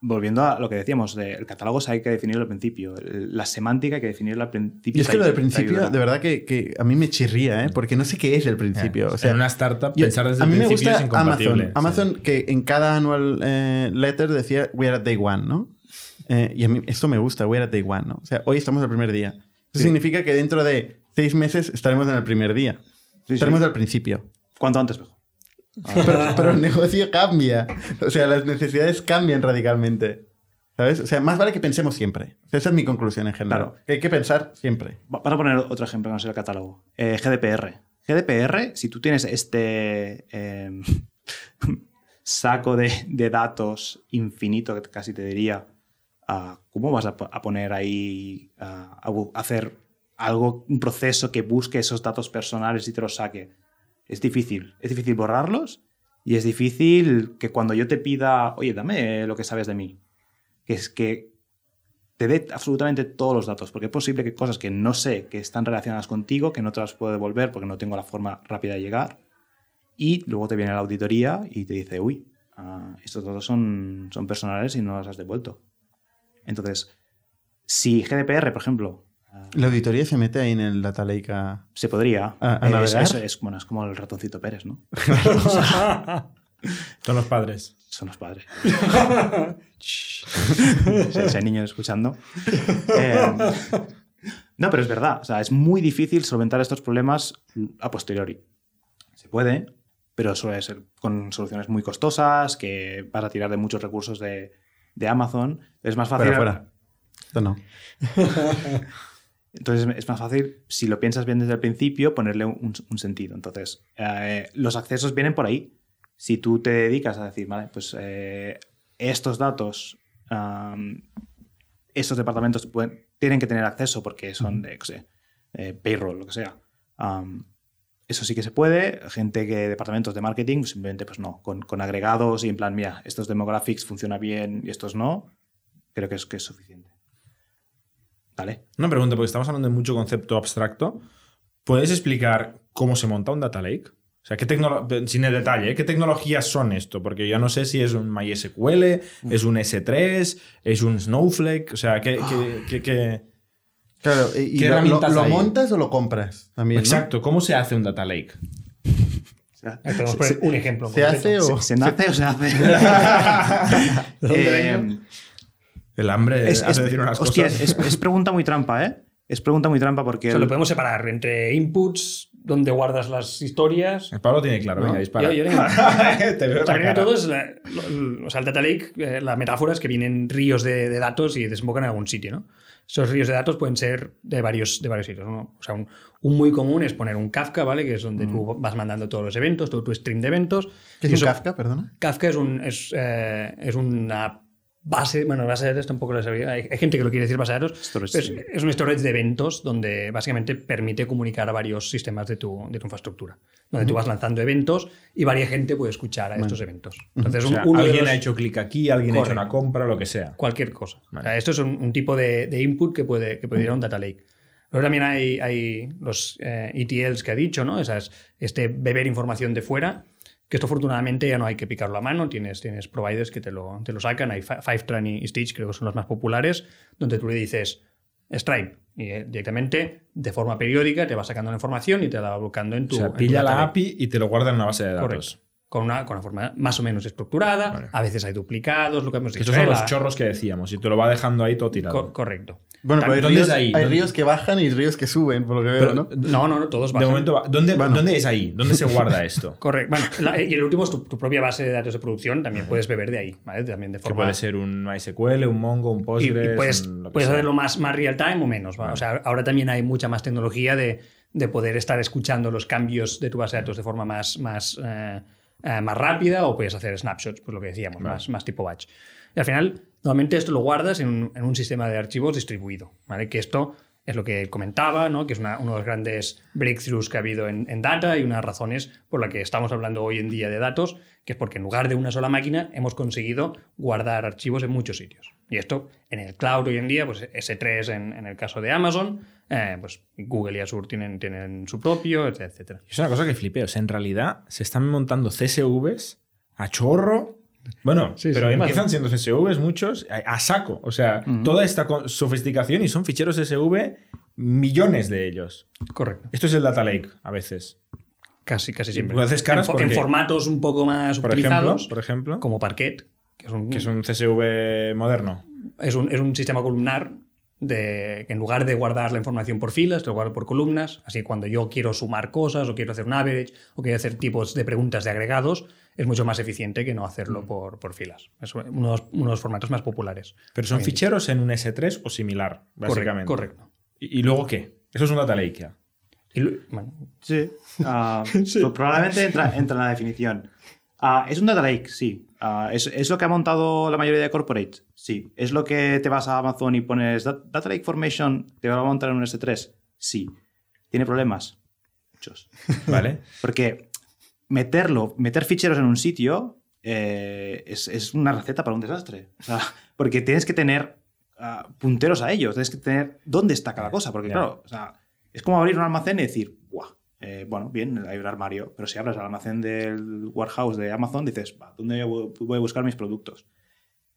Volviendo a lo que decíamos, de, el catálogo hay que definirlo al principio, el, la semántica hay que definirlo al principio. Y es que lo del principio, de verdad que, que a mí me chirría, ¿eh? Porque no sé qué es el principio. Yeah. O sea, en una startup yo, pensar desde el principio es incompatible. A mí me gusta Amazon, Amazon sí. que en cada annual eh, letter decía we are at day one, ¿no? Eh, y a mí esto me gusta, we are at day one, ¿no? O sea, hoy estamos al primer día. Eso sí. significa que dentro de seis meses estaremos en el primer día. Sí, estaremos sí. al principio. Cuanto antes mejor. Ah. Pero, pero el negocio cambia. O sea, las necesidades cambian radicalmente. ¿Sabes? O sea, más vale que pensemos siempre. Esa es mi conclusión en general. Claro. Que hay que pensar siempre. Para poner otro ejemplo, no sé el catálogo. Eh, G D P R. G D P R, si tú tienes este... Eh, saco de, de datos infinito, que casi te diría... Uh, ¿Cómo vas a, p- a poner ahí, uh, a bu- hacer algo, un proceso que busque esos datos personales y te los saque? Es difícil. Es difícil borrarlos y es difícil que cuando yo te pida, oye, dame lo que sabes de mí, que es que te dé absolutamente todos los datos, porque es posible que cosas que no sé, que están relacionadas contigo, que no te las puedo devolver porque no tengo la forma rápida de llegar, y luego te viene la auditoría y te dice, uy, uh, estos datos son, son personales y no los has devuelto. Entonces, si G D P R, por ejemplo... ¿La auditoría se mete ahí en el Data Lake a, Se podría. A, a es, eso es, bueno, es como el ratoncito Pérez, ¿no? O sea, son los padres. Son los padres. Si hay niños escuchando. Eh, no, pero es verdad. O sea, es muy difícil solventar estos problemas a posteriori. Se puede, pero suele ser con soluciones muy costosas, que vas a tirar de muchos recursos de... de Amazon, es más fácil... Fuera, fuera. Esto no. Entonces es más fácil, si lo piensas bien desde el principio, ponerle un, un sentido. Entonces, eh, los accesos vienen por ahí. Si tú te dedicas a decir, vale, pues eh, estos datos, um, estos departamentos pueden, tienen que tener acceso porque son de, no sé, eh, payroll, lo que sea. Um, Eso sí que se puede. Gente que departamentos de marketing, simplemente pues no, con, con agregados y en plan, mira, estos demographics funcionan bien y estos no, creo que es, que es suficiente. Vale. Una pregunta, porque estamos hablando de mucho concepto abstracto. ¿Puedes explicar cómo se monta un data lake? O sea, ¿qué tecno- sin el detalle, ¿eh? ¿Qué tecnologías son esto? Porque yo no sé si es un MySQL, es un ese tres, es un Snowflake, o sea, ¿qué... qué, qué, qué... Claro, y lo, lo, lo montas o lo compras también. Exacto, ¿no? ¿Cómo se hace un data lake? Podemos poner un ejemplo. ¿Se hace o se nace o se hace? eh, El hambre es, hace es, decir unas hostia, cosas. Es, es pregunta muy trampa, ¿eh? Es pregunta muy trampa porque... O sea, el... lo podemos separar entre inputs, donde guardas las historias... El Pablo tiene claro, no, venga, dispara. Yo, yo tengo... Te veo la cara. Todo es la, lo, o sea, el data lake, eh, la metáfora es que vienen ríos de, de datos y desembocan en algún sitio, ¿no? Esos ríos de datos pueden ser de varios, de varios sitios, ¿no? O sea, un, un muy común es poner un Kafka, ¿vale? Que es donde mm. tú vas mandando todos los eventos, todo tu stream de eventos. ¿Qué es eso, un Kafka, perdona? Kafka es, un, es, eh, es una base, bueno, base de datos tampoco lo sabía, hay, hay gente que lo quiere decir base de datos, storage, es, sí. es un storage de eventos donde básicamente permite comunicar a varios sistemas de tu, de tu infraestructura, donde uh-huh. tú vas lanzando eventos y varias gente puede escuchar a bueno. estos eventos. Entonces, uh-huh. un, o sea, uno alguien los... ha hecho clic aquí, alguien Corre. ha hecho una compra, lo que sea. Cualquier cosa. Vale. O sea, esto es un, un tipo de, de input que puede, que puede uh-huh. ir a un data lake. Pero también hay, hay los eh, E T Ls que ha dicho, ¿no? Esas, este beber información de fuera, que esto afortunadamente ya no hay que picarlo a mano, tienes, tienes providers que te lo, te lo sacan, hay Fivetran y Stitch, creo que son los más populares, donde tú le dices Stripe y eh, directamente de forma periódica te va sacando la información y te la va buscando en tu... O sea, pilla la A P I y te lo guarda en una base de datos. Correcto. Con una, con una forma más o menos estructurada, vale. a veces hay duplicados, lo que hemos dicho. Estos son los chorros que decíamos y te lo va dejando ahí todo tirado. Co- correcto. Bueno, pero hay, ríos, ahí, hay ríos que bajan y ríos que suben, por lo que veo, ¿no? No, no, no, todos bajan. De momento, va, ¿dónde, bueno. ¿dónde es ahí? ¿Dónde se guarda esto? Correcto. Bueno, la, y el último es tu, tu propia base de datos de producción, también puedes beber de ahí, ¿vale? También de forma... Que puede ser un MySQL, un Mongo, un Postgres... Y, y puedes, un, puedes hacerlo más, más real time o menos, ¿vale? Vale. O sea, ahora también hay mucha más tecnología de, de poder estar escuchando los cambios de tu base de datos de forma más... más eh, Eh, más rápida, o puedes hacer snapshots, pues lo que decíamos, vale. más, más tipo batch. Y al final, normalmente esto lo guardas en un, en un sistema de archivos distribuido, ¿vale? Que esto es lo que comentaba, ¿no? Que es una, uno de los grandes breakthroughs que ha habido en, en data y unas razones por las que estamos hablando hoy en día de datos, que es porque en lugar de una sola máquina hemos conseguido guardar archivos en muchos sitios. Y esto en el cloud hoy en día, pues ese tres en, en el caso de Amazon, eh, pues Google y Azure tienen, tienen su propio, etcétera. Es una cosa que flipeo. O sea, en realidad se están montando C S Vs a chorro. Bueno, sí, pero sí, empiezan siendo C S Vs muchos a, a saco. O sea, uh-huh. toda esta sofisticación y son ficheros C S V millones de ellos. Correcto. Esto es el data lake a veces. Casi, casi siempre. Lo haces caras en, porque, en formatos un poco más por utilizados, ejemplo, por ejemplo, como Parquet. Que es, un, que es un C S V moderno. Es un, es un sistema columnar de, que en lugar de guardar la información por filas, te lo guardo por columnas. Así que cuando yo quiero sumar cosas o quiero hacer un average o quiero hacer tipos de preguntas de agregados, es mucho más eficiente que no hacerlo por, por filas. Es uno de, los, uno de los formatos más populares. Pero son ficheros en un ese tres o similar, básicamente. Correcto. correcto. ¿Y, ¿Y luego qué? Eso es un data lake ya. Y lo, bueno. Sí. Uh, sí. Pues probablemente entra, entra en la definición. Uh, es un data lake, sí. Uh, ¿es, ¿Es lo que ha montado la mayoría de corporates? Sí. ¿Es lo que te vas a Amazon y pones Data Lake Formation, te va a montar en un ese tres? Sí. ¿Tiene problemas? Muchos. ¿Vale? Porque meterlo, meter ficheros en un sitio eh, es, es una receta para un desastre. O sea, porque tienes que tener uh, punteros a ellos, tienes que tener dónde está cada cosa. Porque, claro, o sea, es como abrir un almacén y decir, ¡guau! Eh, bueno, bien, hay un armario, pero si abres el almacén del warehouse de Amazon, dices, va, ¿dónde voy a buscar mis productos?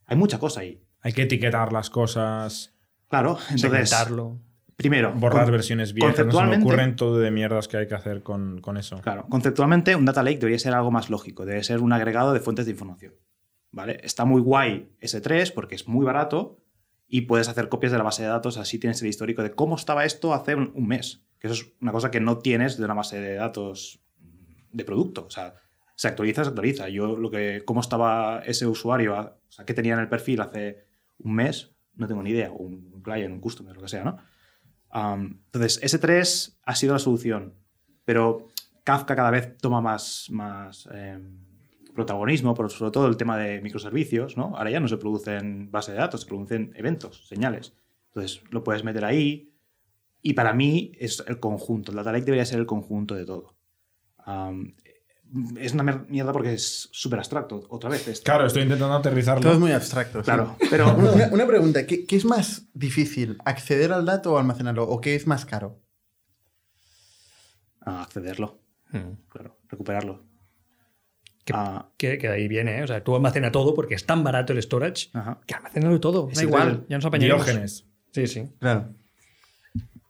Hay mucha cosa ahí. Hay que etiquetar las cosas. Claro, entonces. Segmentarlo. Primero. Borrar con, versiones viejas. No se me ocurren todo de mierdas que hay que hacer con, con eso. Claro, conceptualmente un data lake debería ser algo más lógico, debe ser un agregado de fuentes de información. ¿Vale? Está muy guay ese tres porque es muy barato y puedes hacer copias de la base de datos, así tienes el histórico de cómo estaba esto hace un, un mes. Que eso es una cosa que no tienes de una base de datos de producto. O sea, se actualiza, se actualiza. Yo lo que... Cómo estaba ese usuario, o sea, qué tenía en el perfil hace un mes, no tengo ni idea. Un client, un customer, lo que sea, ¿no? Um, entonces, ese tres ha sido la solución. Pero Kafka cada vez toma más, más eh, protagonismo, por sobre todo el tema de microservicios, ¿no? Ahora ya no se producen bases de datos, se producen eventos, señales. Entonces, lo puedes meter ahí... Y para mí es el conjunto. El data lake debería ser el conjunto de todo. Um, es una mierda porque es súper abstracto. Otra vez. Esto. Claro, estoy intentando aterrizarlo. Todo es muy abstracto. Claro. Sí. Pero una, una pregunta. ¿qué, ¿Qué es más difícil? ¿Acceder al dato o almacenarlo? ¿O qué es más caro? Ah, accederlo. Hmm. Claro. Recuperarlo. Que, ah. que, que ahí viene, ¿eh? O sea, tú almacena todo porque es tan barato el storage. Ajá. Que almacenalo todo. Es da igual. igual. Ya nos apañaremos. Diógenes. Sí, sí. Claro.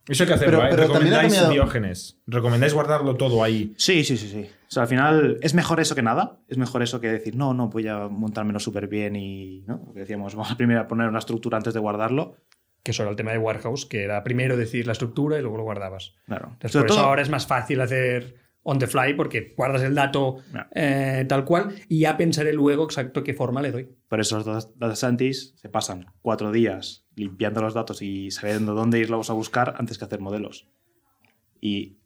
Eso hay que hacerlo, ¿eh? Pero recomendáis cambiado... Diógenes. Recomendáis guardarlo todo ahí. Sí, sí, sí, sí. O sea, al final es mejor eso que nada. Es mejor eso que decir, no, no, voy a montármelo súper bien y... ¿no? Lo que decíamos, vamos primero a poner una estructura antes de guardarlo. Que eso era el tema de Warehouse, que era primero decir la estructura y luego lo guardabas. Claro. Entonces, Sobre por todo... eso ahora es más fácil hacer on the fly porque guardas el dato no. eh, tal cual y ya pensaré luego exacto qué forma le doy. Por eso los data scientists se pasan cuatro días limpiando los datos y sabiendo dónde irlos a buscar antes que hacer modelos. Y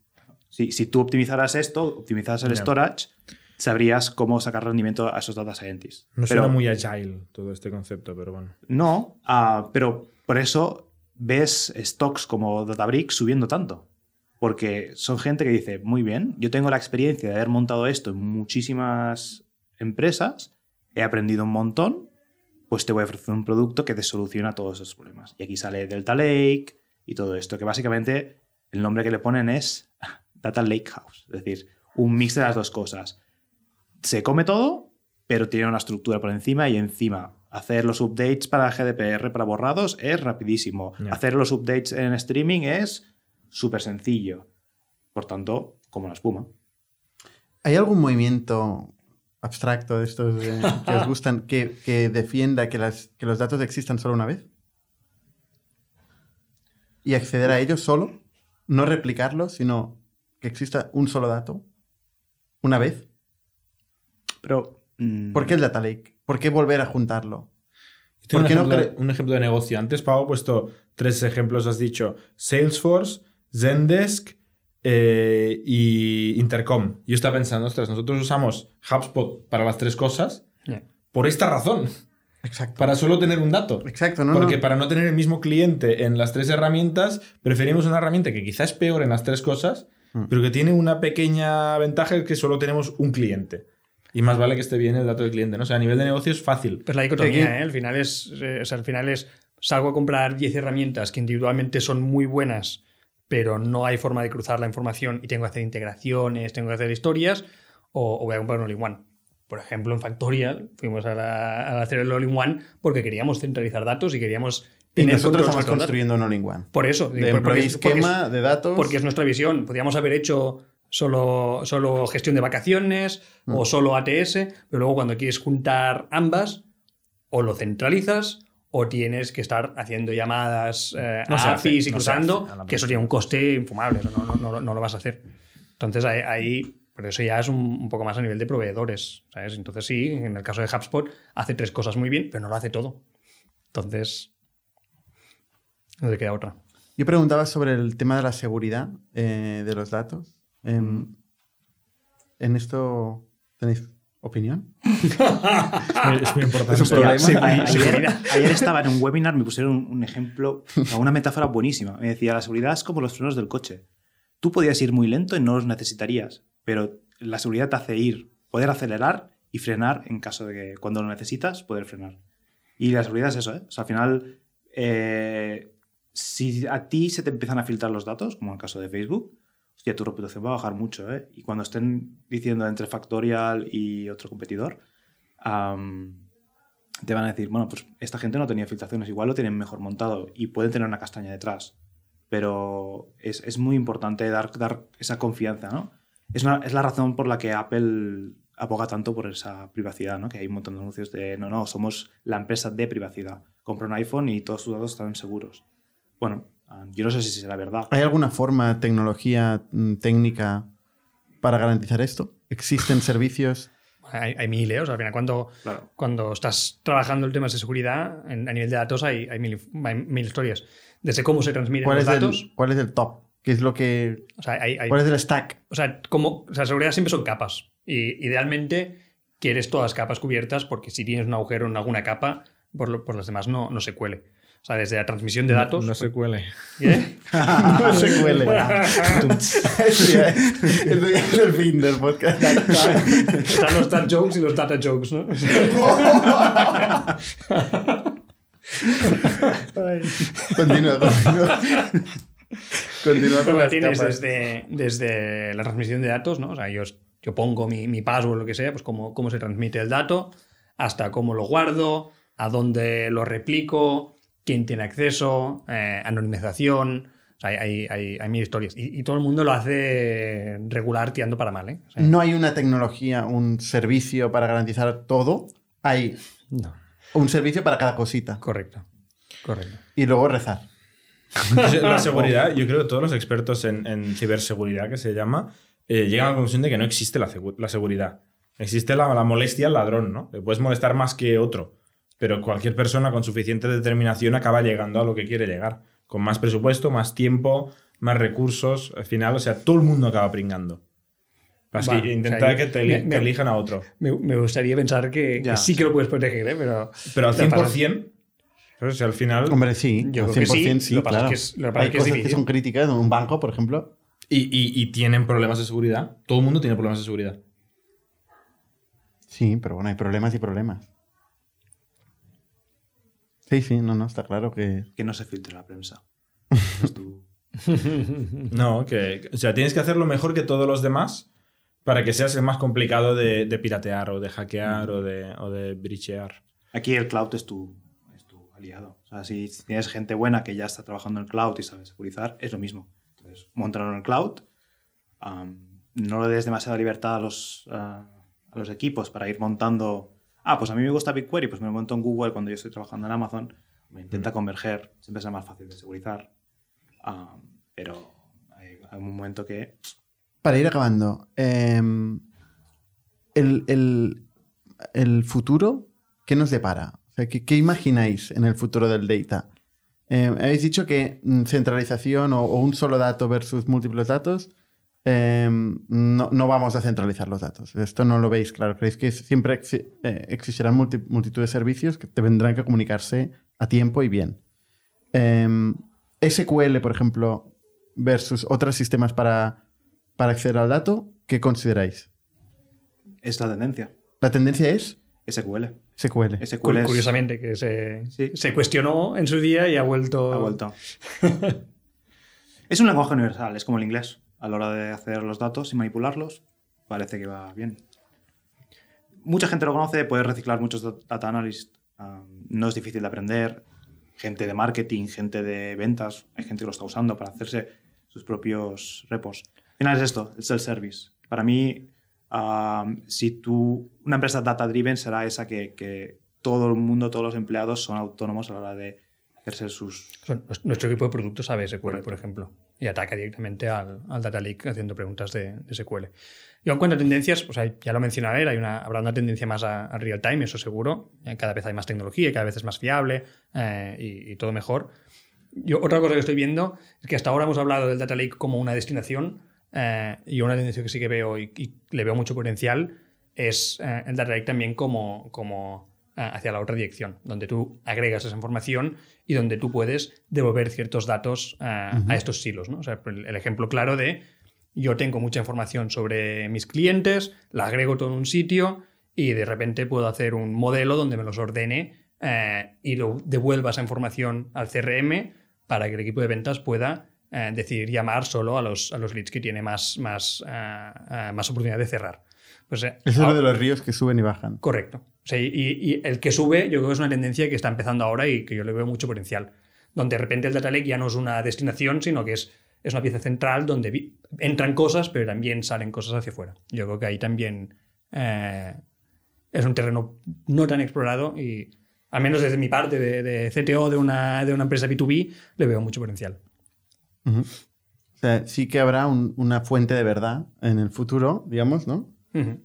si, si tú optimizaras esto, optimizaras el storage, sabrías cómo sacar rendimiento a esos data scientists. No pero, suena muy agile todo este concepto, pero bueno. No, uh, pero por eso ves stocks como Databricks subiendo tanto. Porque son gente que dice, muy bien, yo tengo la experiencia de haber montado esto en muchísimas empresas, he aprendido un montón, pues te voy a ofrecer un producto que te soluciona todos esos problemas. Y aquí sale Delta Lake y todo esto, que básicamente el nombre que le ponen es Data Lake House. Es decir, un mix de las dos cosas. Se come todo, pero tiene una estructura por encima y encima. Hacer los updates para G D P R, para borrados, es rapidísimo. Yeah. Hacer los updates en streaming es súper sencillo. Por tanto, como la espuma. ¿Hay algún movimiento abstracto de estos de, que os gustan que, que defienda que, las, que los datos existan solo una vez? ¿Y acceder a ellos solo? No replicarlos, sino que exista un solo dato una vez. Pero, mmm... ¿por qué el Data Lake? ¿Por qué volver a juntarlo? Tengo un, no ejemplo, un ejemplo de negocio. Antes, Pau, he puesto tres ejemplos. Has dicho Salesforce, Zendesk eh, y Intercom. Yo estaba pensando, ostras, nosotros usamos HubSpot para las tres cosas yeah. por esta razón. Exacto. Para solo tener un dato. Exacto, no, Porque no. para no tener el mismo cliente en las tres herramientas, preferimos una herramienta que quizás es peor en las tres cosas, mm. pero que tiene una pequeña ventaja, que solo tenemos un cliente. Y más vale que esté bien el dato del cliente, ¿no? O sea, a nivel de negocio es fácil. Pues la dicotomía, ¿eh? Al final es, eh, o sea, al final es salgo a comprar diez herramientas que individualmente son muy buenas, pero no hay forma de cruzar la información y tengo que hacer integraciones, tengo que hacer historias, o, o voy a comprar un all-in-one. Por ejemplo, en Factorial fuimos a, la, a hacer el all-in-one porque queríamos centralizar datos y queríamos tener... Y nosotros estamos construyendo un all-in-one. Por eso. De por, porque es, esquema porque es, de datos. Porque es nuestra visión. Podríamos haber hecho solo, solo gestión de vacaciones mm. o solo A T S, pero luego cuando quieres juntar ambas, o lo centralizas o tienes que estar haciendo llamadas eh, no a APIs y no cruzando, que eso tiene un coste infumable, no, no, no, no lo vas a hacer. Entonces ahí... Pero eso ya es un, un poco más a nivel de proveedores, ¿sabes? Entonces sí, en el caso de HubSpot hace tres cosas muy bien, pero no lo hace todo. Entonces, no te queda otra. Yo preguntaba sobre el tema de la seguridad eh, de los datos. Eh, mm. ¿En esto tenéis opinión? Es muy importante. ¿Es un problema? Sí, ayer, ayer estaba en un webinar, me pusieron un, un ejemplo, una metáfora buenísima. Me decía, la seguridad es como los frenos del coche. Tú podías ir muy lento y no los necesitarías. Pero la seguridad te hace ir, poder acelerar y frenar en caso de que cuando lo necesitas, poder frenar. Y la seguridad es eso, ¿eh? O sea, al final, eh, si a ti se te empiezan a filtrar los datos, como en el caso de Facebook, hostia, tu reputación va a bajar mucho, ¿eh? Y cuando estén diciendo entre Factorial y otro competidor, um, te van a decir, bueno, pues esta gente no tenía filtraciones, igual lo tienen mejor montado y pueden tener una castaña detrás. Pero es, es muy importante dar, dar esa confianza, ¿no? Es, una, es la razón por la que Apple aboga tanto por esa privacidad, ¿no? Que hay un montón de anuncios de no, no, somos la empresa de privacidad. Compra un iPhone y todos sus datos están seguros. Bueno, yo no sé si será verdad. ¿Hay alguna forma, tecnología, técnica para garantizar esto? ¿Existen servicios? Hay, hay mil, ¿eh? O sea, al final, cuando, claro. cuando estás trabajando el tema de seguridad, en, a nivel de datos hay, hay, mil, hay mil historias. Desde cómo se transmiten los datos. El, ¿Cuál es el top? ¿Qué es lo que...? O sea, hay, hay, ¿Cuál es el stack? O sea, como, o sea, seguridad siempre son capas. Y idealmente quieres todas las capas cubiertas porque si tienes un agujero en alguna capa, por, lo, por las demás no, no se cuele. O sea, desde la transmisión de datos... No, no se cuele. ¿Eh? no se cuele. Eso ya es el fin del podcast. Están los data jokes y los data jokes, ¿no? continúa, continúa. Bueno, tienes desde, desde la transmisión de datos, ¿no? O sea, yo, yo pongo mi, mi password, lo que sea, pues cómo, cómo se transmite el dato, hasta cómo lo guardo, a dónde lo replico, quién tiene acceso, eh, anonimización. O sea, hay, hay, hay mil historias. Y, y todo el mundo lo hace regular tirando para mal, ¿eh? O sea, no hay una tecnología, un servicio para garantizar todo. Hay no. un servicio para cada cosita. Correcto. Correcto. Y luego rezar. La seguridad, yo creo que todos los expertos en, en ciberseguridad, que se llama, eh, llegan a la conclusión de que no existe la, la seguridad. Existe la, la molestia al ladrón, ¿no? Le puedes molestar más que otro, pero cualquier persona con suficiente determinación acaba llegando a lo que quiere llegar. Con más presupuesto, más tiempo, más recursos, al final, o sea, todo el mundo acaba pringando. Así bueno, intenta o sea, que te, me, te elijan a otro. Me, me gustaría pensar que, ya, que sí que lo puedes proteger, ¿eh? Pero, pero al cien por cien. O sea, al final... Hombre, sí. Yo al cien por cien, sí, sí, lo que claro. Es, lo Hay que cosas es que son críticas, un banco, por ejemplo. Y, y, y tienen problemas de seguridad. Todo el mundo tiene problemas de seguridad. Sí, pero bueno, hay problemas y problemas. Sí, sí, no, no, está claro que... Que no se filtre la prensa. No, que... O sea, tienes que hacerlo mejor que todos los demás para que seas el más complicado de, de piratear o de hackear o de, o de breachear. Aquí el cloud es tu... aliado. O sea, si tienes gente buena que ya está trabajando en el cloud y sabe segurizar, es lo mismo. Entonces, montarlo en el cloud, um, no le des demasiada libertad a los, uh, a los equipos para ir montando, ah, pues a mí me gusta BigQuery, pues me lo monto en Google cuando yo estoy trabajando en Amazon, me intenta mm. converger, siempre es más fácil de segurizar, um, pero hay, hay un momento que... Para ir acabando, eh, el, el, el futuro, ¿qué nos depara? ¿Qué, ¿Qué imagináis en el futuro del data? Eh, habéis dicho que centralización o, o un solo dato versus múltiples datos, eh, no, no vamos a centralizar los datos. Esto no lo veis claro. ¿Creéis que siempre ex, eh, existirán multi, multitud de servicios que tendrán que comunicarse a tiempo y bien? Eh, S Q L, por ejemplo, versus otros sistemas para, para acceder al dato, ¿qué consideráis? Es la tendencia. ¿La tendencia es? S Q L. S Q L. S Q L es... Curiosamente, que se, sí. se cuestionó en su día y ha vuelto... Ha vuelto. Es un lenguaje universal, es como el inglés. A la hora de hacer los datos y manipularlos, parece que va bien. Mucha gente lo conoce, puedes reciclar muchos data analysts. Um, no es difícil de aprender. Gente de marketing, gente de ventas, hay gente que lo está usando para hacerse sus propios repos. Al final es esto, el self-service. Para mí... Um, si tú, una empresa data-driven será esa que, que todo el mundo, todos los empleados son autónomos a la hora de hacerse sus... Nuestro equipo de producto sabe S Q L, correcto, por ejemplo, y ataca directamente al, al Data Lake haciendo preguntas de, de S Q L. Yo en cuanto a tendencias, o sea, ya lo mencionaba él, hay una, habrá una tendencia más a, a real-time, eso seguro. Cada vez hay más tecnología, cada vez es más fiable eh, y, y todo mejor. Yo, otra cosa que estoy viendo es que hasta ahora hemos hablado del Data Lake como una destinación. Eh, y una tendencia que sí que veo y, y le veo mucho potencial es eh, el Data Lake también como, como eh, hacia la otra dirección, donde tú agregas esa información y donde tú puedes devolver ciertos datos eh, uh-huh. a estos silos, ¿no? O sea, el, el ejemplo claro de yo tengo mucha información sobre mis clientes, la agrego todo en un sitio y de repente puedo hacer un modelo donde me los ordene eh, y lo devuelva esa información al C R M para que el equipo de ventas pueda Eh, decidir llamar solo a los, a los leads que tiene más, más, uh, uh, más oportunidad de cerrar. Pues, eh, es uno de los ríos que suben y bajan. Correcto. O sea, y, y el que sube yo creo que es una tendencia que está empezando ahora y que yo le veo mucho potencial. Donde de repente el Data Lake ya no es una destinación, sino que es, es una pieza central donde vi- entran cosas, pero también salen cosas hacia afuera. Yo creo que ahí también eh, es un terreno no tan explorado y al menos desde mi parte de, de C T O de una, de una empresa B dos B le veo mucho potencial. Uh-huh. O sea, sí que habrá un, una fuente de verdad en el futuro, digamos, ¿no? Uh-huh.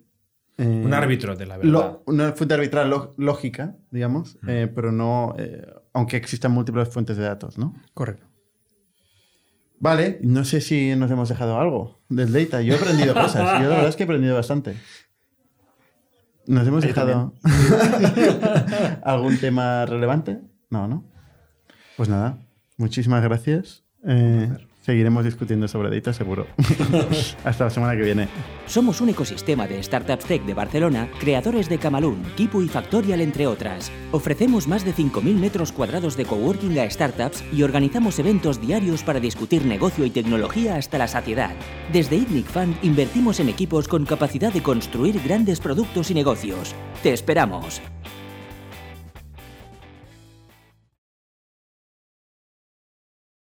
Eh, un árbitro de la verdad. Lo, una fuente arbitral lo, lógica, digamos, uh-huh. eh, pero no... Eh, aunque existan múltiples fuentes de datos, ¿no? Correcto. Vale, no sé si nos hemos dejado algo del data. Yo he aprendido cosas. Yo la verdad es que he aprendido bastante. ¿Nos hemos dejado algún tema relevante? No, ¿no? Pues nada, muchísimas gracias. Eh, seguiremos discutiendo sobre data seguro. Hasta la semana que viene. Somos un ecosistema de startups tech de Barcelona, creadores de Camalún, Kipu y Factorial, entre otras. Ofrecemos más de cinco mil metros cuadrados de coworking a startups y organizamos eventos diarios para discutir negocio y tecnología hasta la saciedad. Desde Indic Fund invertimos en equipos con capacidad de construir grandes productos y negocios. ¡Te esperamos!